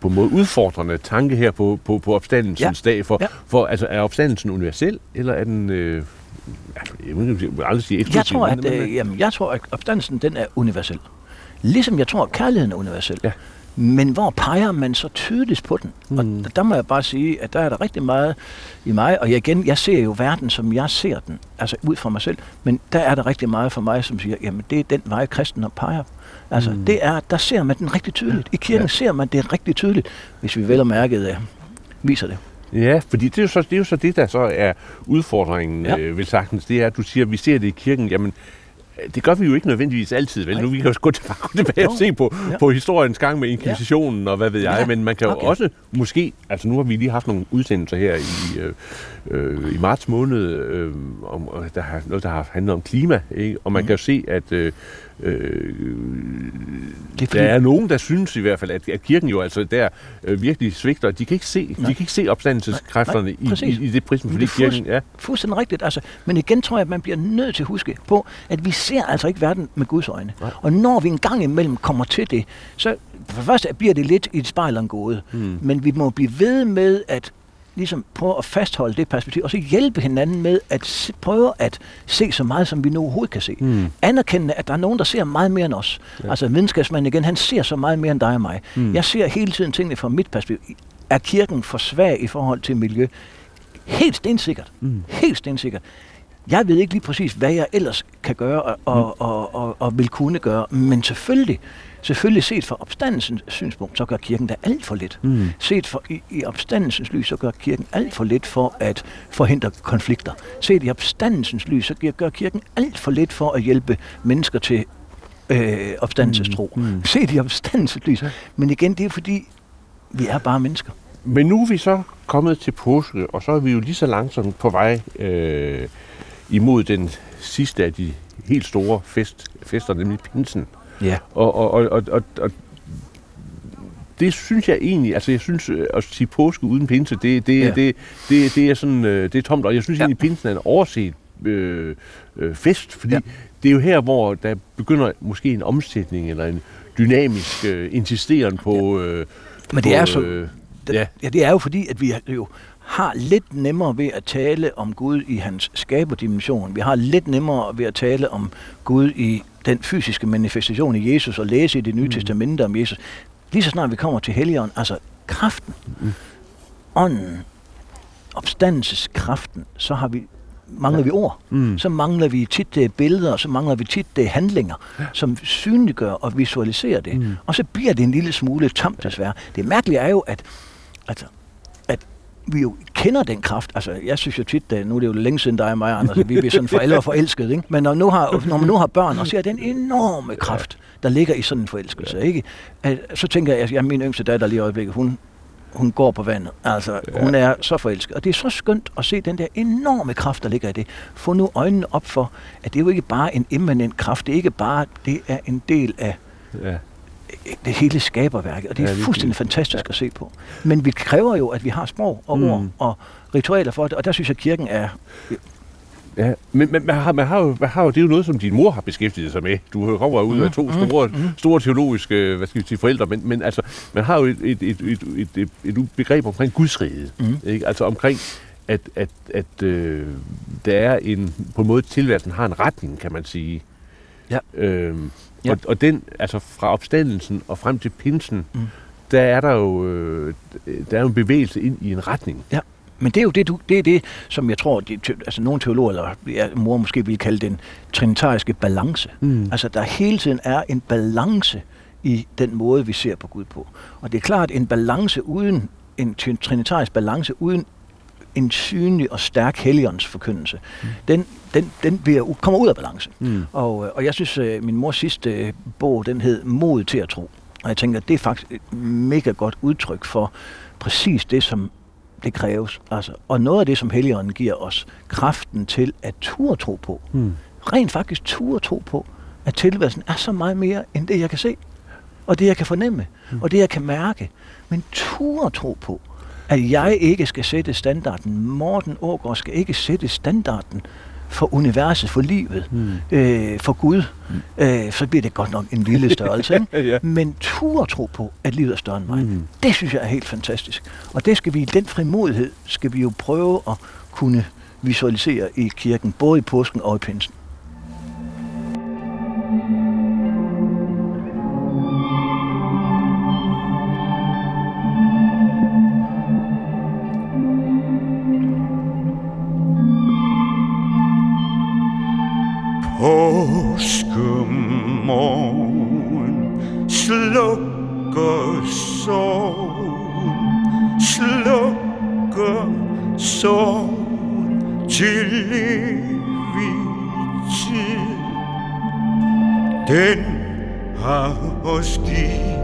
på en måde udfordrende tanke her på opstandelsens dag, for altså, er opstandelsen universel, eller er den... Jeg tror, at opstandelsen, den er universel. Ligesom jeg tror, at kærligheden er universel. Ja. Men hvor peger man så tydeligt på den? Og der må jeg bare sige, at der er der rigtig meget i mig, og jeg ser jo verden, som jeg ser den, altså ud fra mig selv, men der er der rigtig meget for mig, som siger, jamen det er den vej, kristendom peger. Altså, der ser man den rigtig tydeligt. I kirken ser man det rigtig tydeligt, hvis vi vel og mærket viser det. Ja, fordi det er jo så det, der så er udfordringen, vel sagtens. Det er, at du siger, at vi ser det i kirken, jamen, det gør vi jo ikke nødvendigvis altid, vel? Nu vi kan jo gå tilbage og se på historiens gang med inkvisitionen og hvad ved jeg, men man kan jo også måske, altså nu har vi lige haft nogle udsendelser her i marts måned, om der har noget, der har handlet om klima, ikke? Og man kan jo se, at der er nogen, der synes i hvert fald, at kirken jo altså der virkelig svigter. De kan ikke se, opstandelseskræfterne i det prisme, fordi kirken... Ja. Fuldstændig rigtigt. Altså, men igen tror jeg, at man bliver nødt til at huske på, at vi ser altså ikke verden med Guds øjne. Nej. Og når vi en gang imellem kommer til det, så for først bliver det lidt i et spejl og en gåde. Men vi må blive ved med at ligesom prøve at fastholde det perspektiv, og så hjælpe hinanden med at prøve at se så meget, som vi nu overhovedet kan se. Anerkende, at der er nogen, der ser meget mere end os. Ja. Altså videnskabsmanden igen, han ser så meget mere end dig og mig. Jeg ser hele tiden tingene fra mit perspektiv. Er kirken for svag i forhold til miljø? Helt stensikkert. Helt stensikkert. Jeg ved ikke lige præcis, hvad jeg ellers kan gøre og vil kunne gøre, men selvfølgelig set fra opstandelsens synspunkt, så gør kirken da alt for lidt. Set for, i opstandelsens lys, så gør kirken alt for lidt for at forhindre konflikter. Set i opstandelsens lys, så gør kirken alt for lidt for at hjælpe mennesker til opstandelsestro. Set i opstandelsens lys. Men igen, det er fordi, vi er bare mennesker. Men nu er vi så kommet til påske, og så er vi jo lige så langsomt på vej imod den sidste af de helt store fester, nemlig pinsen. Ja. Og det synes jeg egentlig, altså jeg synes at sige påske uden pinse, det er sådan, det er tomt, og jeg synes egentlig pinsen er en overset fest, fordi det er jo her, hvor der begynder måske en omsætning eller en dynamisk insisteren på... Men det er så... det er jo fordi, at vi jo har lidt nemmere ved at tale om Gud i hans skaberdimension. Vi har lidt nemmere ved at tale om Gud i den fysiske manifestation i Jesus og læse i Det Nye Testamente om Jesus. Lige så snart vi kommer til Helligånden, altså kraften, ånden, opstandelseskraften, så har vi mangler vi ord, så mangler vi tit billeder, så mangler vi tit handlinger, som synliggør og visualiserer det. Og så bliver det en lille smule tomt desværre. Det mærkelige er jo, at vi jo kender den kraft. Altså, jeg synes jo tit, nu er det jo længe siden dig og mig, Anders, at vi bliver sådan for alvor forelskede, ikke? Men når man nu har børn og ser den enorme kraft, der ligger i sådan en forelskelse, ikke? Så tænker jeg, at min yngste datter lige i øjeblikket, hun går på vandet. Altså, hun er så forelsket. Og det er så skønt at se den der enorme kraft, der ligger i det. Få nu øjnene op for, at det er jo ikke bare en immanent kraft. Det er ikke bare, det er en del af det hele skaberværket. Og det er fuldstændig fantastisk at se på. Men vi kræver jo, at vi har sprog og ord og ritualer for det. Og der synes jeg, kirken er... Ja, men man har jo, det er jo noget, som din mor har beskæftiget sig med. Du kommer ud af to store teologiske, hvad skal vi sige, forældre, men altså, man har jo et begreb omkring Guds rige, ikke? Altså omkring, at der er en, på en måde, tilværelsen har en retning, kan man sige. Ja. Og den, altså fra opstandelsen og frem til pinsen, der er jo en bevægelse ind i en retning. Ja. Men det er jo det, som jeg tror, altså nogle teologer, eller mor måske vil kalde den trinitariske balance. Altså der hele tiden er en balance i den måde, vi ser på Gud på. Og det er klart, en trinitarisk balance uden en synlig og stærk helligåndsforkyndelse, den kommer ud af balance. Og jeg synes, min mors sidste bog, den hed Mod til at tro. Og jeg tænker, det er faktisk et mega godt udtryk for præcis det, som det kræves. Altså. Og noget af det, som Helligånden giver os, kraften til at turde tro på. Rent faktisk turde tro på, at tilværelsen er så meget mere, end det, jeg kan se, og det, jeg kan fornemme, og det, jeg kan mærke. Men turde tro på, at jeg ikke skal sætte standarden. Morten Aagaard skal ikke sætte standarden for universet, for livet, for Gud. Så bliver det godt nok en lille størrelse. Ikke? Men turde tro på, at livet er større end mig. Det synes jeg er helt fantastisk. Og det skal vi, den frimodighed skal vi jo prøve at kunne visualisere i kirken, både i påsken og i pinsen. Påskemorgen slukker sorgen, til evig tid. Den har os givet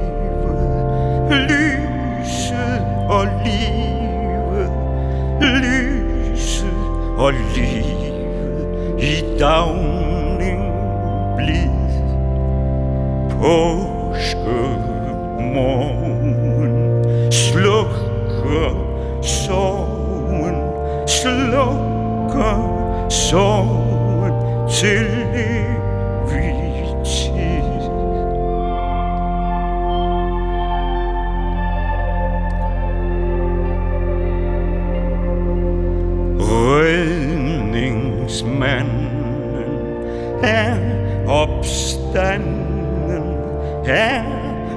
lyset og livet, i dag. Påskemorgen slukker sorgen, til evig tid. Redningsmanden er opstanden. Er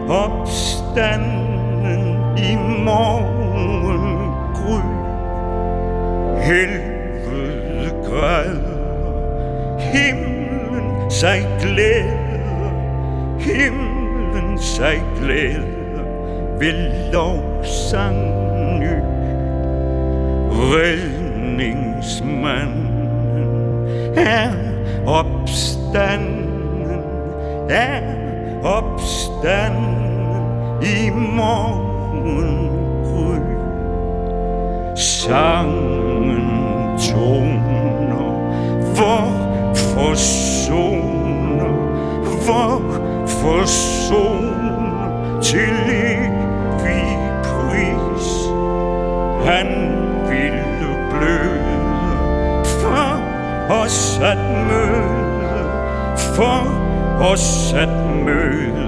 opstanden i morgengry. Helvede græder, himlen sig glæder, ved lovsang ny. Redningsmanden er opstanden, i morgengry. Sangen toner, hvor forsoner, til evig pris. Han ville bløde for os at møde,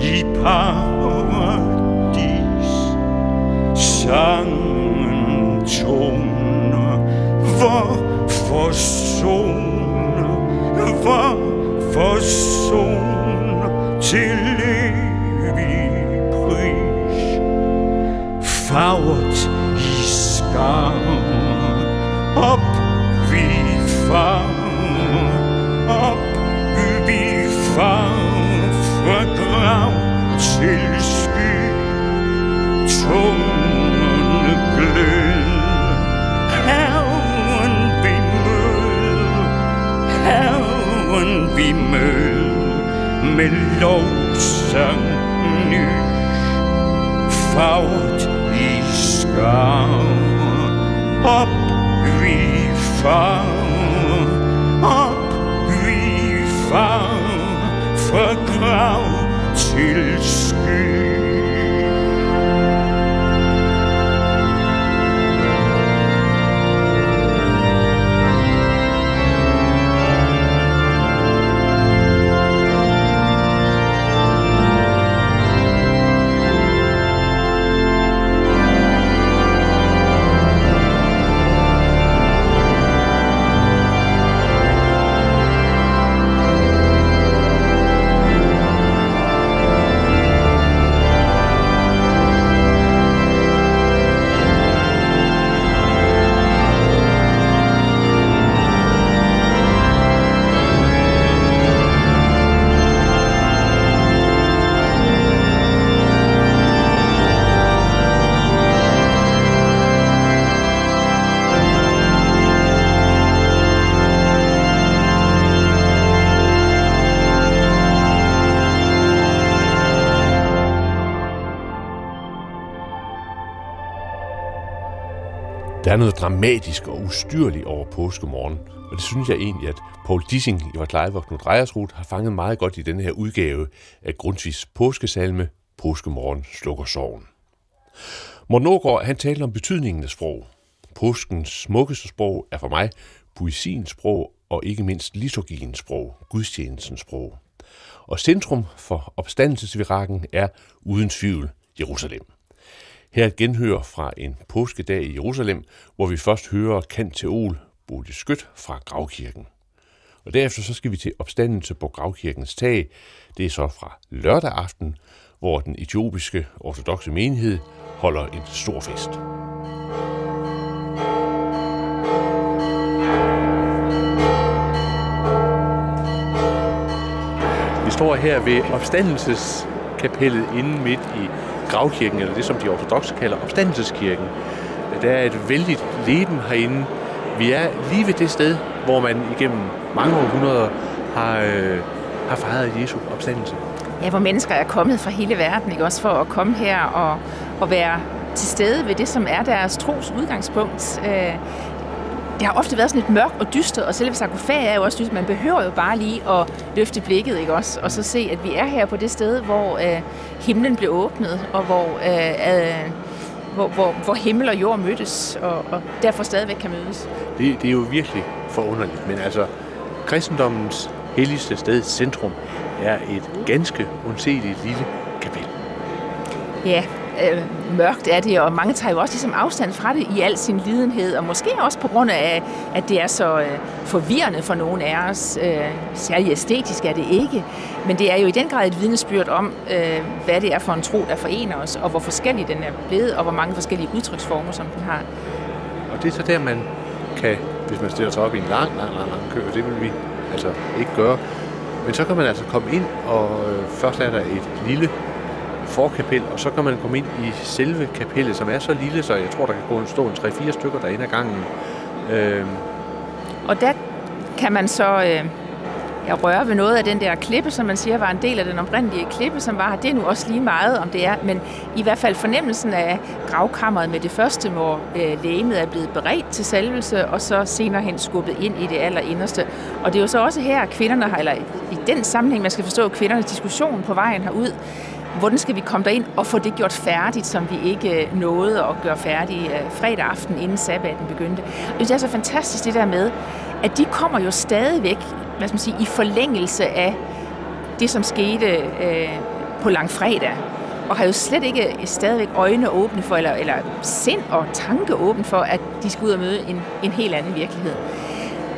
i paradis. Sangen toner, hvor forsoner, til evig pris. Farvet i skam, op vi til sky, tungerne glød, Herren vi mød med lovsang ny, farvet i skar, op vi far, fra grav til sky. Der er noget dramatisk og ustyrligt over påskemorgen, og det synes jeg egentlig, at Poul Dissing, Eva Kleiber og Knud Rejersruth har fanget meget godt i denne her udgave af Grundtvigs påskesalme Påskemorgen slukker sorgen. Morten Aagaard, han talte om betydningen af sprog. Påskens smukkeste sprog er for mig poesiens sprog og ikke mindst liturgiens sprog, gudstjenestens sprog. Og centrum for opstandelsesvirakken er uden tvivl Jerusalem. Her genhører fra en påskedag i Jerusalem, hvor vi først hører kantiol Bodil Skjøtt fra Gravkirken. Og derefter så skal vi til opstandelse på Gravkirkens tag. Det er så fra lørdag aften, hvor den etiopiske ortodokse menighed holder en stor fest. Vi står her ved opstandelseskapellet inde midt i Gravkirken, eller det som de ortodokse kalder opstandelseskirken. Der er et vældigt leben herinde. Vi er lige ved det sted, hvor man igennem mange århundreder har fejret Jesu opstandelse. Ja, hvor mennesker er kommet fra hele verden, ikke? Også for at komme her og være til stede ved det, som er deres tros udgangspunkt. Det har ofte været sådan lidt mørkt og dystert, og selve sarkofagen er jo også dystert. Man behøver jo bare lige at løfte blikket, ikke også? Og så se, at vi er her på det sted, hvor himlen blev åbnet, og hvor himmel og jord mødtes, og derfor stadigvæk kan mødes. Det er jo virkelig forunderligt, men altså, kristendommens helligste sted, centrum, er et ganske undseligt lille kapel. Ja, mørkt er det, og mange tager jo også ligesom afstand fra det i al sin lidenhed, og måske også på grund af, at det er så forvirrende for nogen af os. Særligt æstetisk er det ikke, men det er jo i den grad et vidnesbyrd om, hvad det er for en tro, der forener os, og hvor forskellig den er blevet, og hvor mange forskellige udtryksformer, som den har. Og det er så der, man kan, hvis man stiller sig op i en lang kø, og det vil vi altså ikke gøre, men så kan man altså komme ind, og først er der et lille forkapel, og så kan man komme ind i selve kapellet, som er så lille, så jeg tror, der kan stå 3-4 stykker derinde ad gangen. Og der kan man så røre ved noget af den der klippe, som man siger var en del af den oprindelige klippe, som var her. Det er nu også lige meget, om det er, men i hvert fald fornemmelsen af gravkammeret med det første, hvor legemet er blevet beredt til selvelse, og så senere hen skubbet ind i det allerinderste. Og det er jo så også her, kvinderne har, eller i den sammenhæng, man skal forstå kvindernes diskussion på vejen herud, hvordan skal vi komme derind og få det gjort færdigt, som vi ikke nåede at gøre færdigt fredag aften, inden sabbaten begyndte. Det er så fantastisk det der med, at de kommer jo stadigvæk, hvad skal man sige, i forlængelse af det, som skete på langfredag. Og har jo slet ikke stadigvæk øjne åbne for, eller sind og tanke åbne for, at de skal ud og møde en helt anden virkelighed.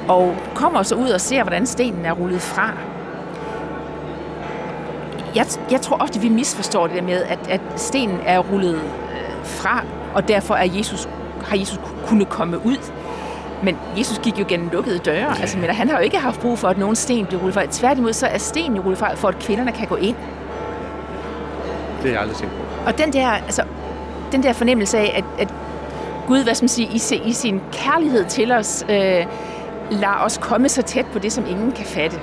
Og kommer så ud og ser, hvordan stenen er rullet fra. Jeg tror ofte, vi misforstår det der med, at stenen er rullet fra, og derfor har Jesus kunnet komme ud. Men Jesus gik jo gennem lukkede døre, altså, men han har jo ikke haft brug for, at nogen sten bliver rullet fra. Tværtimod så er stenen jo rullet fra, for at kvinderne kan gå ind. har jeg aldrig set på. Og den der fornemmelse af, at Gud, hvad skal man sige, i sin kærlighed til os, lader os komme så tæt på det, som ingen kan fatte.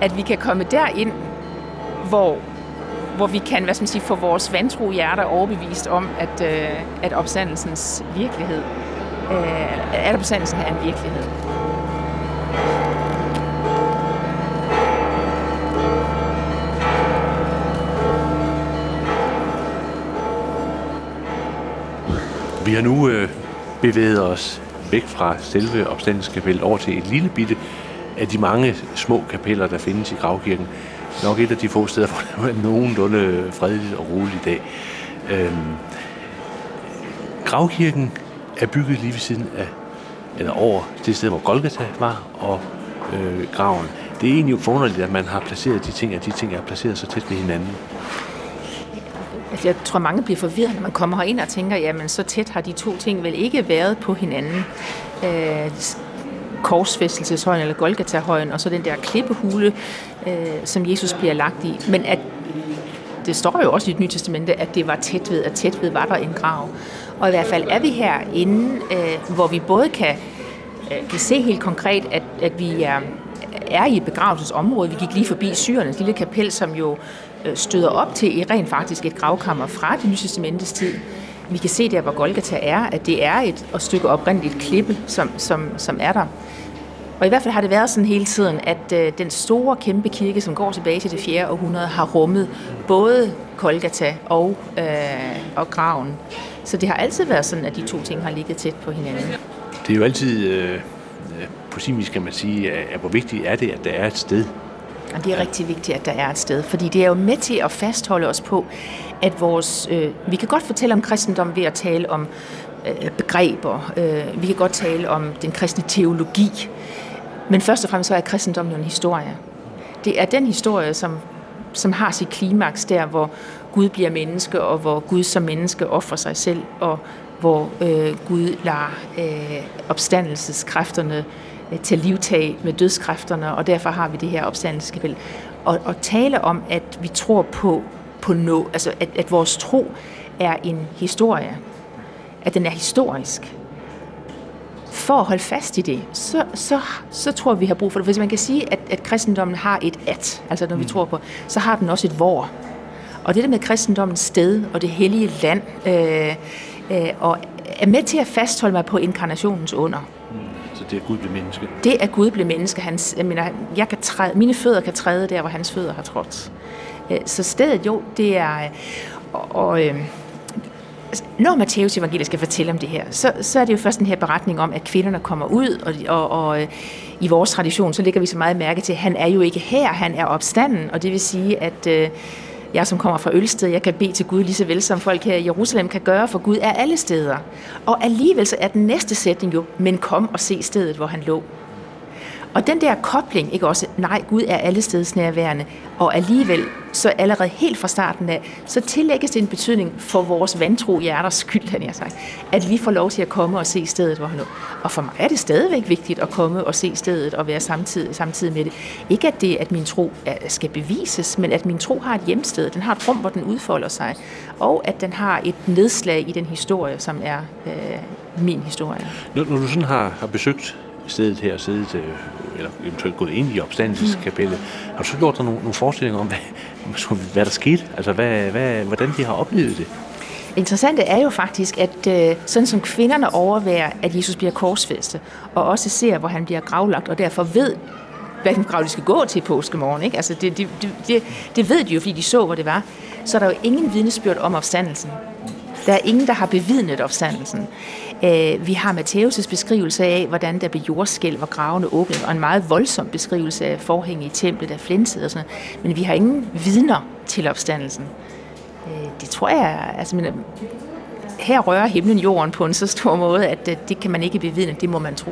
At vi kan komme derind, hvor vi kan, hvad skal man sige, få vores vantro hjerter overbevist om, at opstandelsens virkelighed, at opstandelsen er en virkelighed. Vi har nu bevæget os væk fra selve opstandelseskapellet over til et lille bitte af de mange små kapeller, der findes i Gravkirken. Nok et af de få steder, hvor der er nogenlunde fredeligt og roligt i dag. Gravkirken er bygget lige ved siden af, eller over det sted, hvor Golgata var, og graven. Det er egentlig forunderligt, at man har placeret de ting er placeret så tæt ved hinanden. Jeg tror, mange bliver forvirret, når man kommer herind og tænker, jamen så tæt har de to ting vel ikke været på hinanden. Korsfæstelseshøjen eller Golgata-højen, og så den der klippehule, som Jesus bliver lagt i. Men at, det står jo også i Det Nye Testamente, at det var tæt ved, at tæt ved var der en grav. Og i hvert fald er vi herinde, hvor vi både kan se helt konkret, at vi er i et begravelsesområde. Vi gik lige forbi syrernes lille kapel, som jo støder op til rent faktisk et gravkammer fra Det Nye Testamentes tid. Vi kan se der, hvor Golgata er, at det er et stykke oprindeligt klippe, som er der. Og i hvert fald har det været sådan hele tiden, at den store kæmpe kirke, som går tilbage til det 4. århundrede, har rummet både Golgata og graven. Så det har altid været sådan, at de to ting har ligget tæt på hinanden. Det er jo altid, på sin vis kan man sige, at hvor vigtigt er det, at der er et sted. Og det er rigtig vigtigt, at der er et sted, fordi det er jo med til at fastholde os på, at vores... vi kan godt fortælle om kristendom ved at tale om begreber. Vi kan godt tale om den kristne teologi. Men først og fremmest så er kristendom jo en historie. Det er den historie, som har sit klimaks der, hvor Gud bliver menneske, og hvor Gud som menneske ofrer sig selv, og hvor Gud lader opstandelseskræfterne til livtag med dødskræfterne, og derfor har vi det her opstandelseskapel. Og tale om, at vi tror på noget, altså at vores tro er en historie, at den er historisk. For at holde fast i det, så tror vi, vi har brug for det. Hvis man kan sige, at kristendommen har et at, altså når vi tror på, så har den også et hvor. Og det der med kristendommens sted og det hellige land, og er med til at fastholde mig på inkarnationens under. Så det er Gud blev menneske. Det er Gud blev menneske. Mine fødder kan træde der, hvor hans fødder har trådt. Så stedet jo, det er... Og når Matteus evangeliet skal fortælle om det her, så er det jo først den her beretning om, at kvinderne kommer ud, og i vores tradition, så lægger vi så meget mærke til, at han er jo ikke her, han er opstanden, og det vil sige, at jeg som kommer fra Ølsted, jeg kan bede til Gud lige så vel som folk her i Jerusalem kan gøre, for Gud er alle steder. Og alligevel så er den næste sætning jo, men kom og se stedet, hvor han lå. Og den der kobling, ikke også, nej, Gud er alle steds nærværende, og alligevel, så allerede helt fra starten af, så tillægges det en betydning for vores vantro hjerters skyld, han har sagt, at vi får lov til at komme og se stedet, hvor han lå. Og for mig er det stadigvæk vigtigt at komme og se stedet og være samtidig med det. Ikke at det, at min tro skal bevises, men at min tro har et hjemsted, den har et rum, hvor den udfolder sig, og at den har et nedslag i den historie, som er min historie. Når du sådan har besøgt stedet her, eller eventuelt gået ind i opstandelseskapellet, har du så gjort dig nogle forestillinger om, hvad der skete? Altså, hvordan de har oplevet det? Interessant er jo faktisk, at sådan som kvinderne overværer, at Jesus bliver korsfæstet, og også ser, hvor han bliver gravlagt, og derfor ved, hvilken grav de skal gå til påskemorgen, ikke? Altså, det ved de jo, fordi de så, hvor det var. Så er der jo ingen vidnesbyrd om opstandelsen. Der er ingen, der har bevidnet opstandelsen. Vi har Matteus' beskrivelse af, hvordan der blev jordskælv, hvor gravene åbnede, og en meget voldsom beskrivelse af forhænge i templet, der flinsede og sådan noget. Men vi har ingen vidner til opstandelsen. Det tror jeg, altså her rører himlen jorden på en så stor måde, at det kan man ikke bevidne, det må man tro.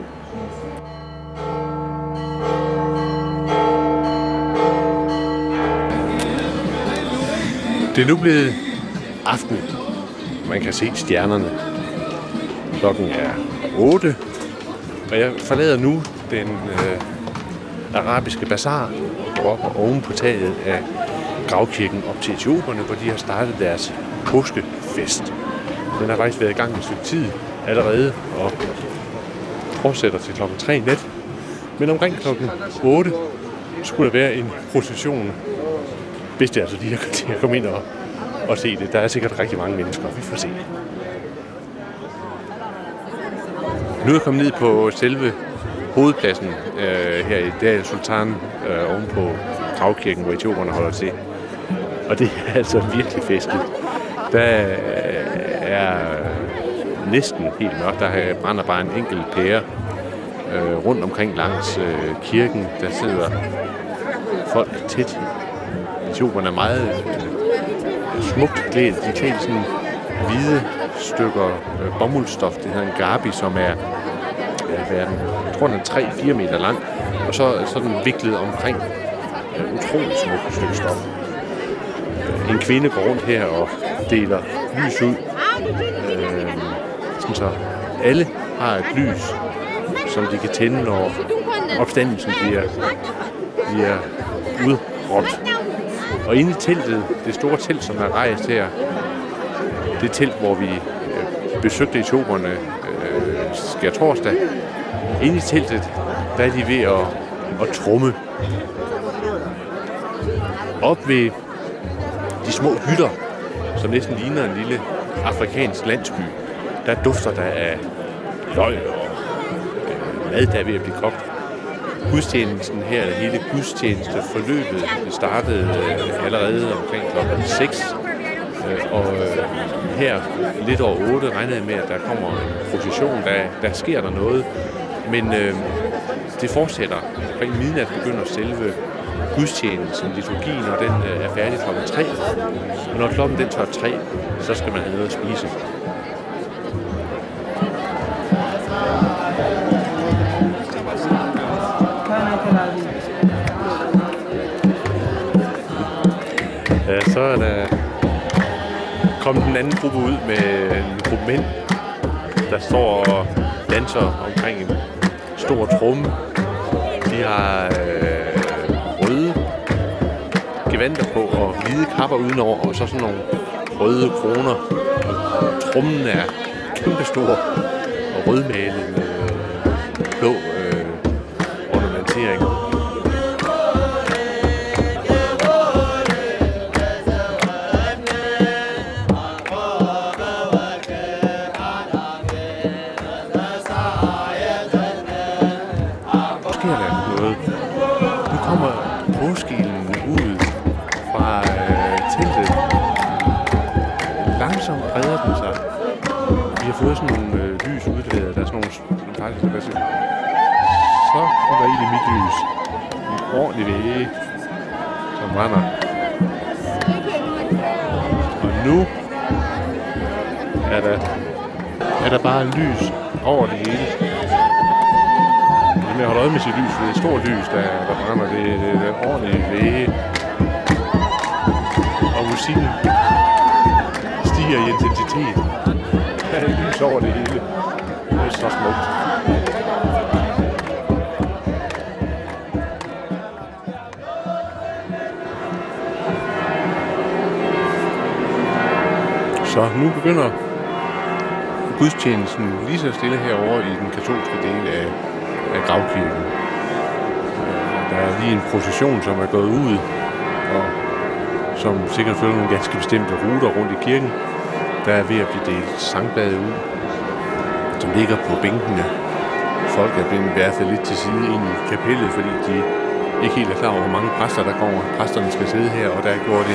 Det er nu blevet aften. Man kan se stjernerne. Klokken er 8, og jeg forlader nu den arabiske bazar og går op oven på taget af Gravkirken op til etioperne, hvor de har startet deres påskefest. Den har faktisk været i gang et stykke tid allerede og fortsætter til klokken 3 i nat. Men omkring klokken 8 skulle der være en procession, hvis det altså lige er til at komme ind og se det. Der er sikkert rigtig mange mennesker, vi får se. Nu er jeg kommet ned på selve hovedpladsen her i Dal Sultan oven på Gravkirken, hvor etioperne holder til. Og det er altså virkelig festligt. Der er næsten helt mørkt. Der brænder bare en enkelt pære rundt omkring langs kirken. Der sidder folk tæt. Etioperne er meget smukt klædt. De tager sådan hvide stykker bomuldstof. Det hedder en garbi, som er jeg tror, den er 3-4 meter lang. Og så er den viklet omkring utroligt smukt stykke stof. En kvinde går rundt her og deler lys ud. Så alle har et lys, som de kan tænde, når opstandelsen bliver udråbt. Og inde i teltet, det store telt, som er rejst her, det telt, hvor vi besøgte etioperne skærtorsdag, inde i teltet, der er de ved at trumme. Op ved de små hytter, som næsten ligner en lille afrikansk landsby, der dufter der af løg og mad, der er ved at blive kogt. Gudstjenesten her, hele gudstjenesteforløbet, startede allerede omkring klokken 6. Og her lidt over 8 regnede jeg med, at der kommer en procession, der sker der noget. Men det fortsætter. Omkring midnat begynder selve gudstjenesten, liturgien, og den er færdig klokken 3. Og når klokken den tør 3, så skal man have noget at spise. Ja, så er der kommet den anden gruppe ud med en gruppe mænd, der står og danser omkring en stor tromme. De har røde gevandter på og hvide kapper udenover, og så sådan nogle røde kroner. Og trommen er kæmpestor og rødmalet med blå ornamentering. Der er sådan nogle lys udledet, der er sådan nogle faktisk der passer. Så er der egentlig mit lys. En ordentlig væg, som brænder. Og nu er der bare lys over det hele. Men jeg holder øje med sit lys, for det er stort lys, der brænder. Det er en ordentlig væg. Og musikken stiger i intensitet. Der er lys over det hele. Det er så smukt. Så nu begynder gudstjenesten lige så stille herovre i den katolske del af Gravkirken. Der er lige en procession, som er gået ud, og som sikkert følger nogle ganske bestemte ruter rundt i kirken. Der er ved at blive delt sangblade ud, som ligger på bænkene. Folk er blevet værftet lidt til side ind i kapellet, fordi de ikke helt er klar over, hvor mange præster der kommer. Præsterne skal sidde her, og der er gjort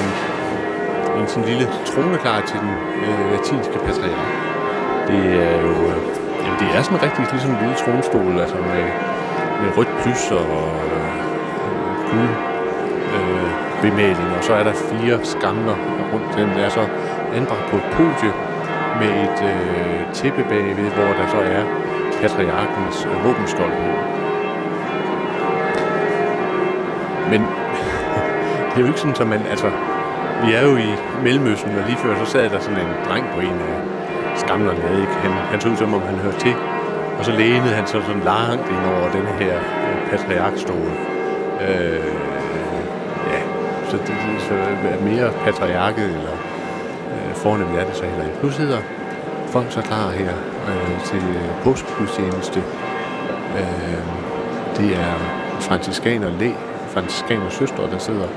en sådan lille trone klar til den latinske patriark. Det er jo jamen det er sådan rigtig ligesom en lille tronestol, altså med rødt plys og guld bemaling, og så er der 4 skamler rundt dem. Der er så anbragt på et podie med et tæppe bagved, hvor der så er patriarkens våbenskjold. Men det er jo ikke sådan, som man, altså, vi er jo i Mellemøsten, og lige før så sad der sådan en dreng på en af skamlerne, han så ud som om han hørte til, og så lænede han så sådan langt ind over den her patriarkstol. så det er mere patriarket eller fornemt er det så heller ikke. Nu sidder folk så klar her til påskegudstjeneste. Det er fransiskaner søstre, der sidder,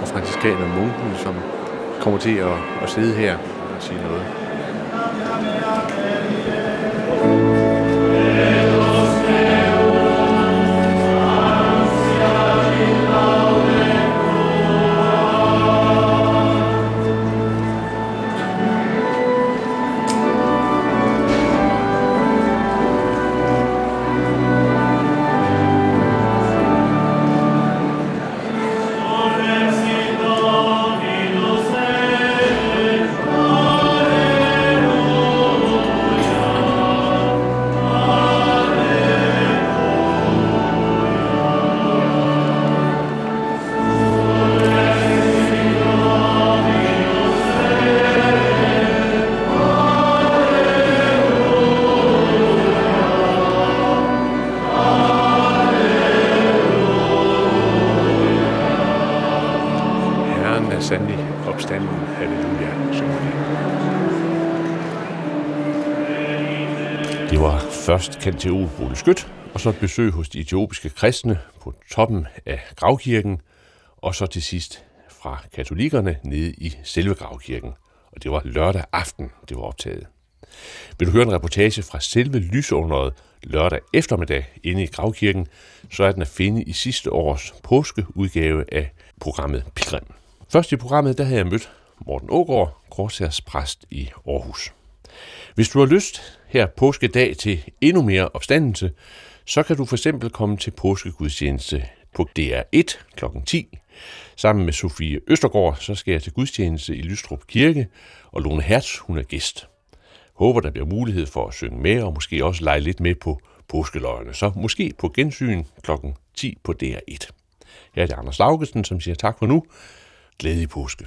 og fransiskaner munken, som kommer til at sidde her og sige noget. Først kanteol Bodil Skjøtt, og så et besøg hos de etiopiske kristne på toppen af Gravkirken, og så til sidst fra katolikkerne nede i selve Gravkirken. Og det var lørdag aften, det var optaget. Vil du høre en reportage fra selve lysunderet lørdag eftermiddag inde i Gravkirken, så er den at finde i sidste års påskeudgave af programmet Pilgrim. Først i programmet, der havde jeg mødt Morten Aagaard, korshærspræst i Aarhus. Hvis du har lyst her påskedag til endnu mere opstandelse, så kan du for eksempel komme til påskegudstjeneste på DR1 kl. 10. Sammen med Sofie Østergaard, så skal jeg til gudstjeneste i Lystrup Kirke, og Lone Hertz, hun er gæst. Håber, der bliver mulighed for at synge med, og måske også lege lidt med på påskeløgene. Så måske på gensyn kl. 10 på DR1. Her er det Anders Laugesen, som siger tak for nu. Glædelig påske.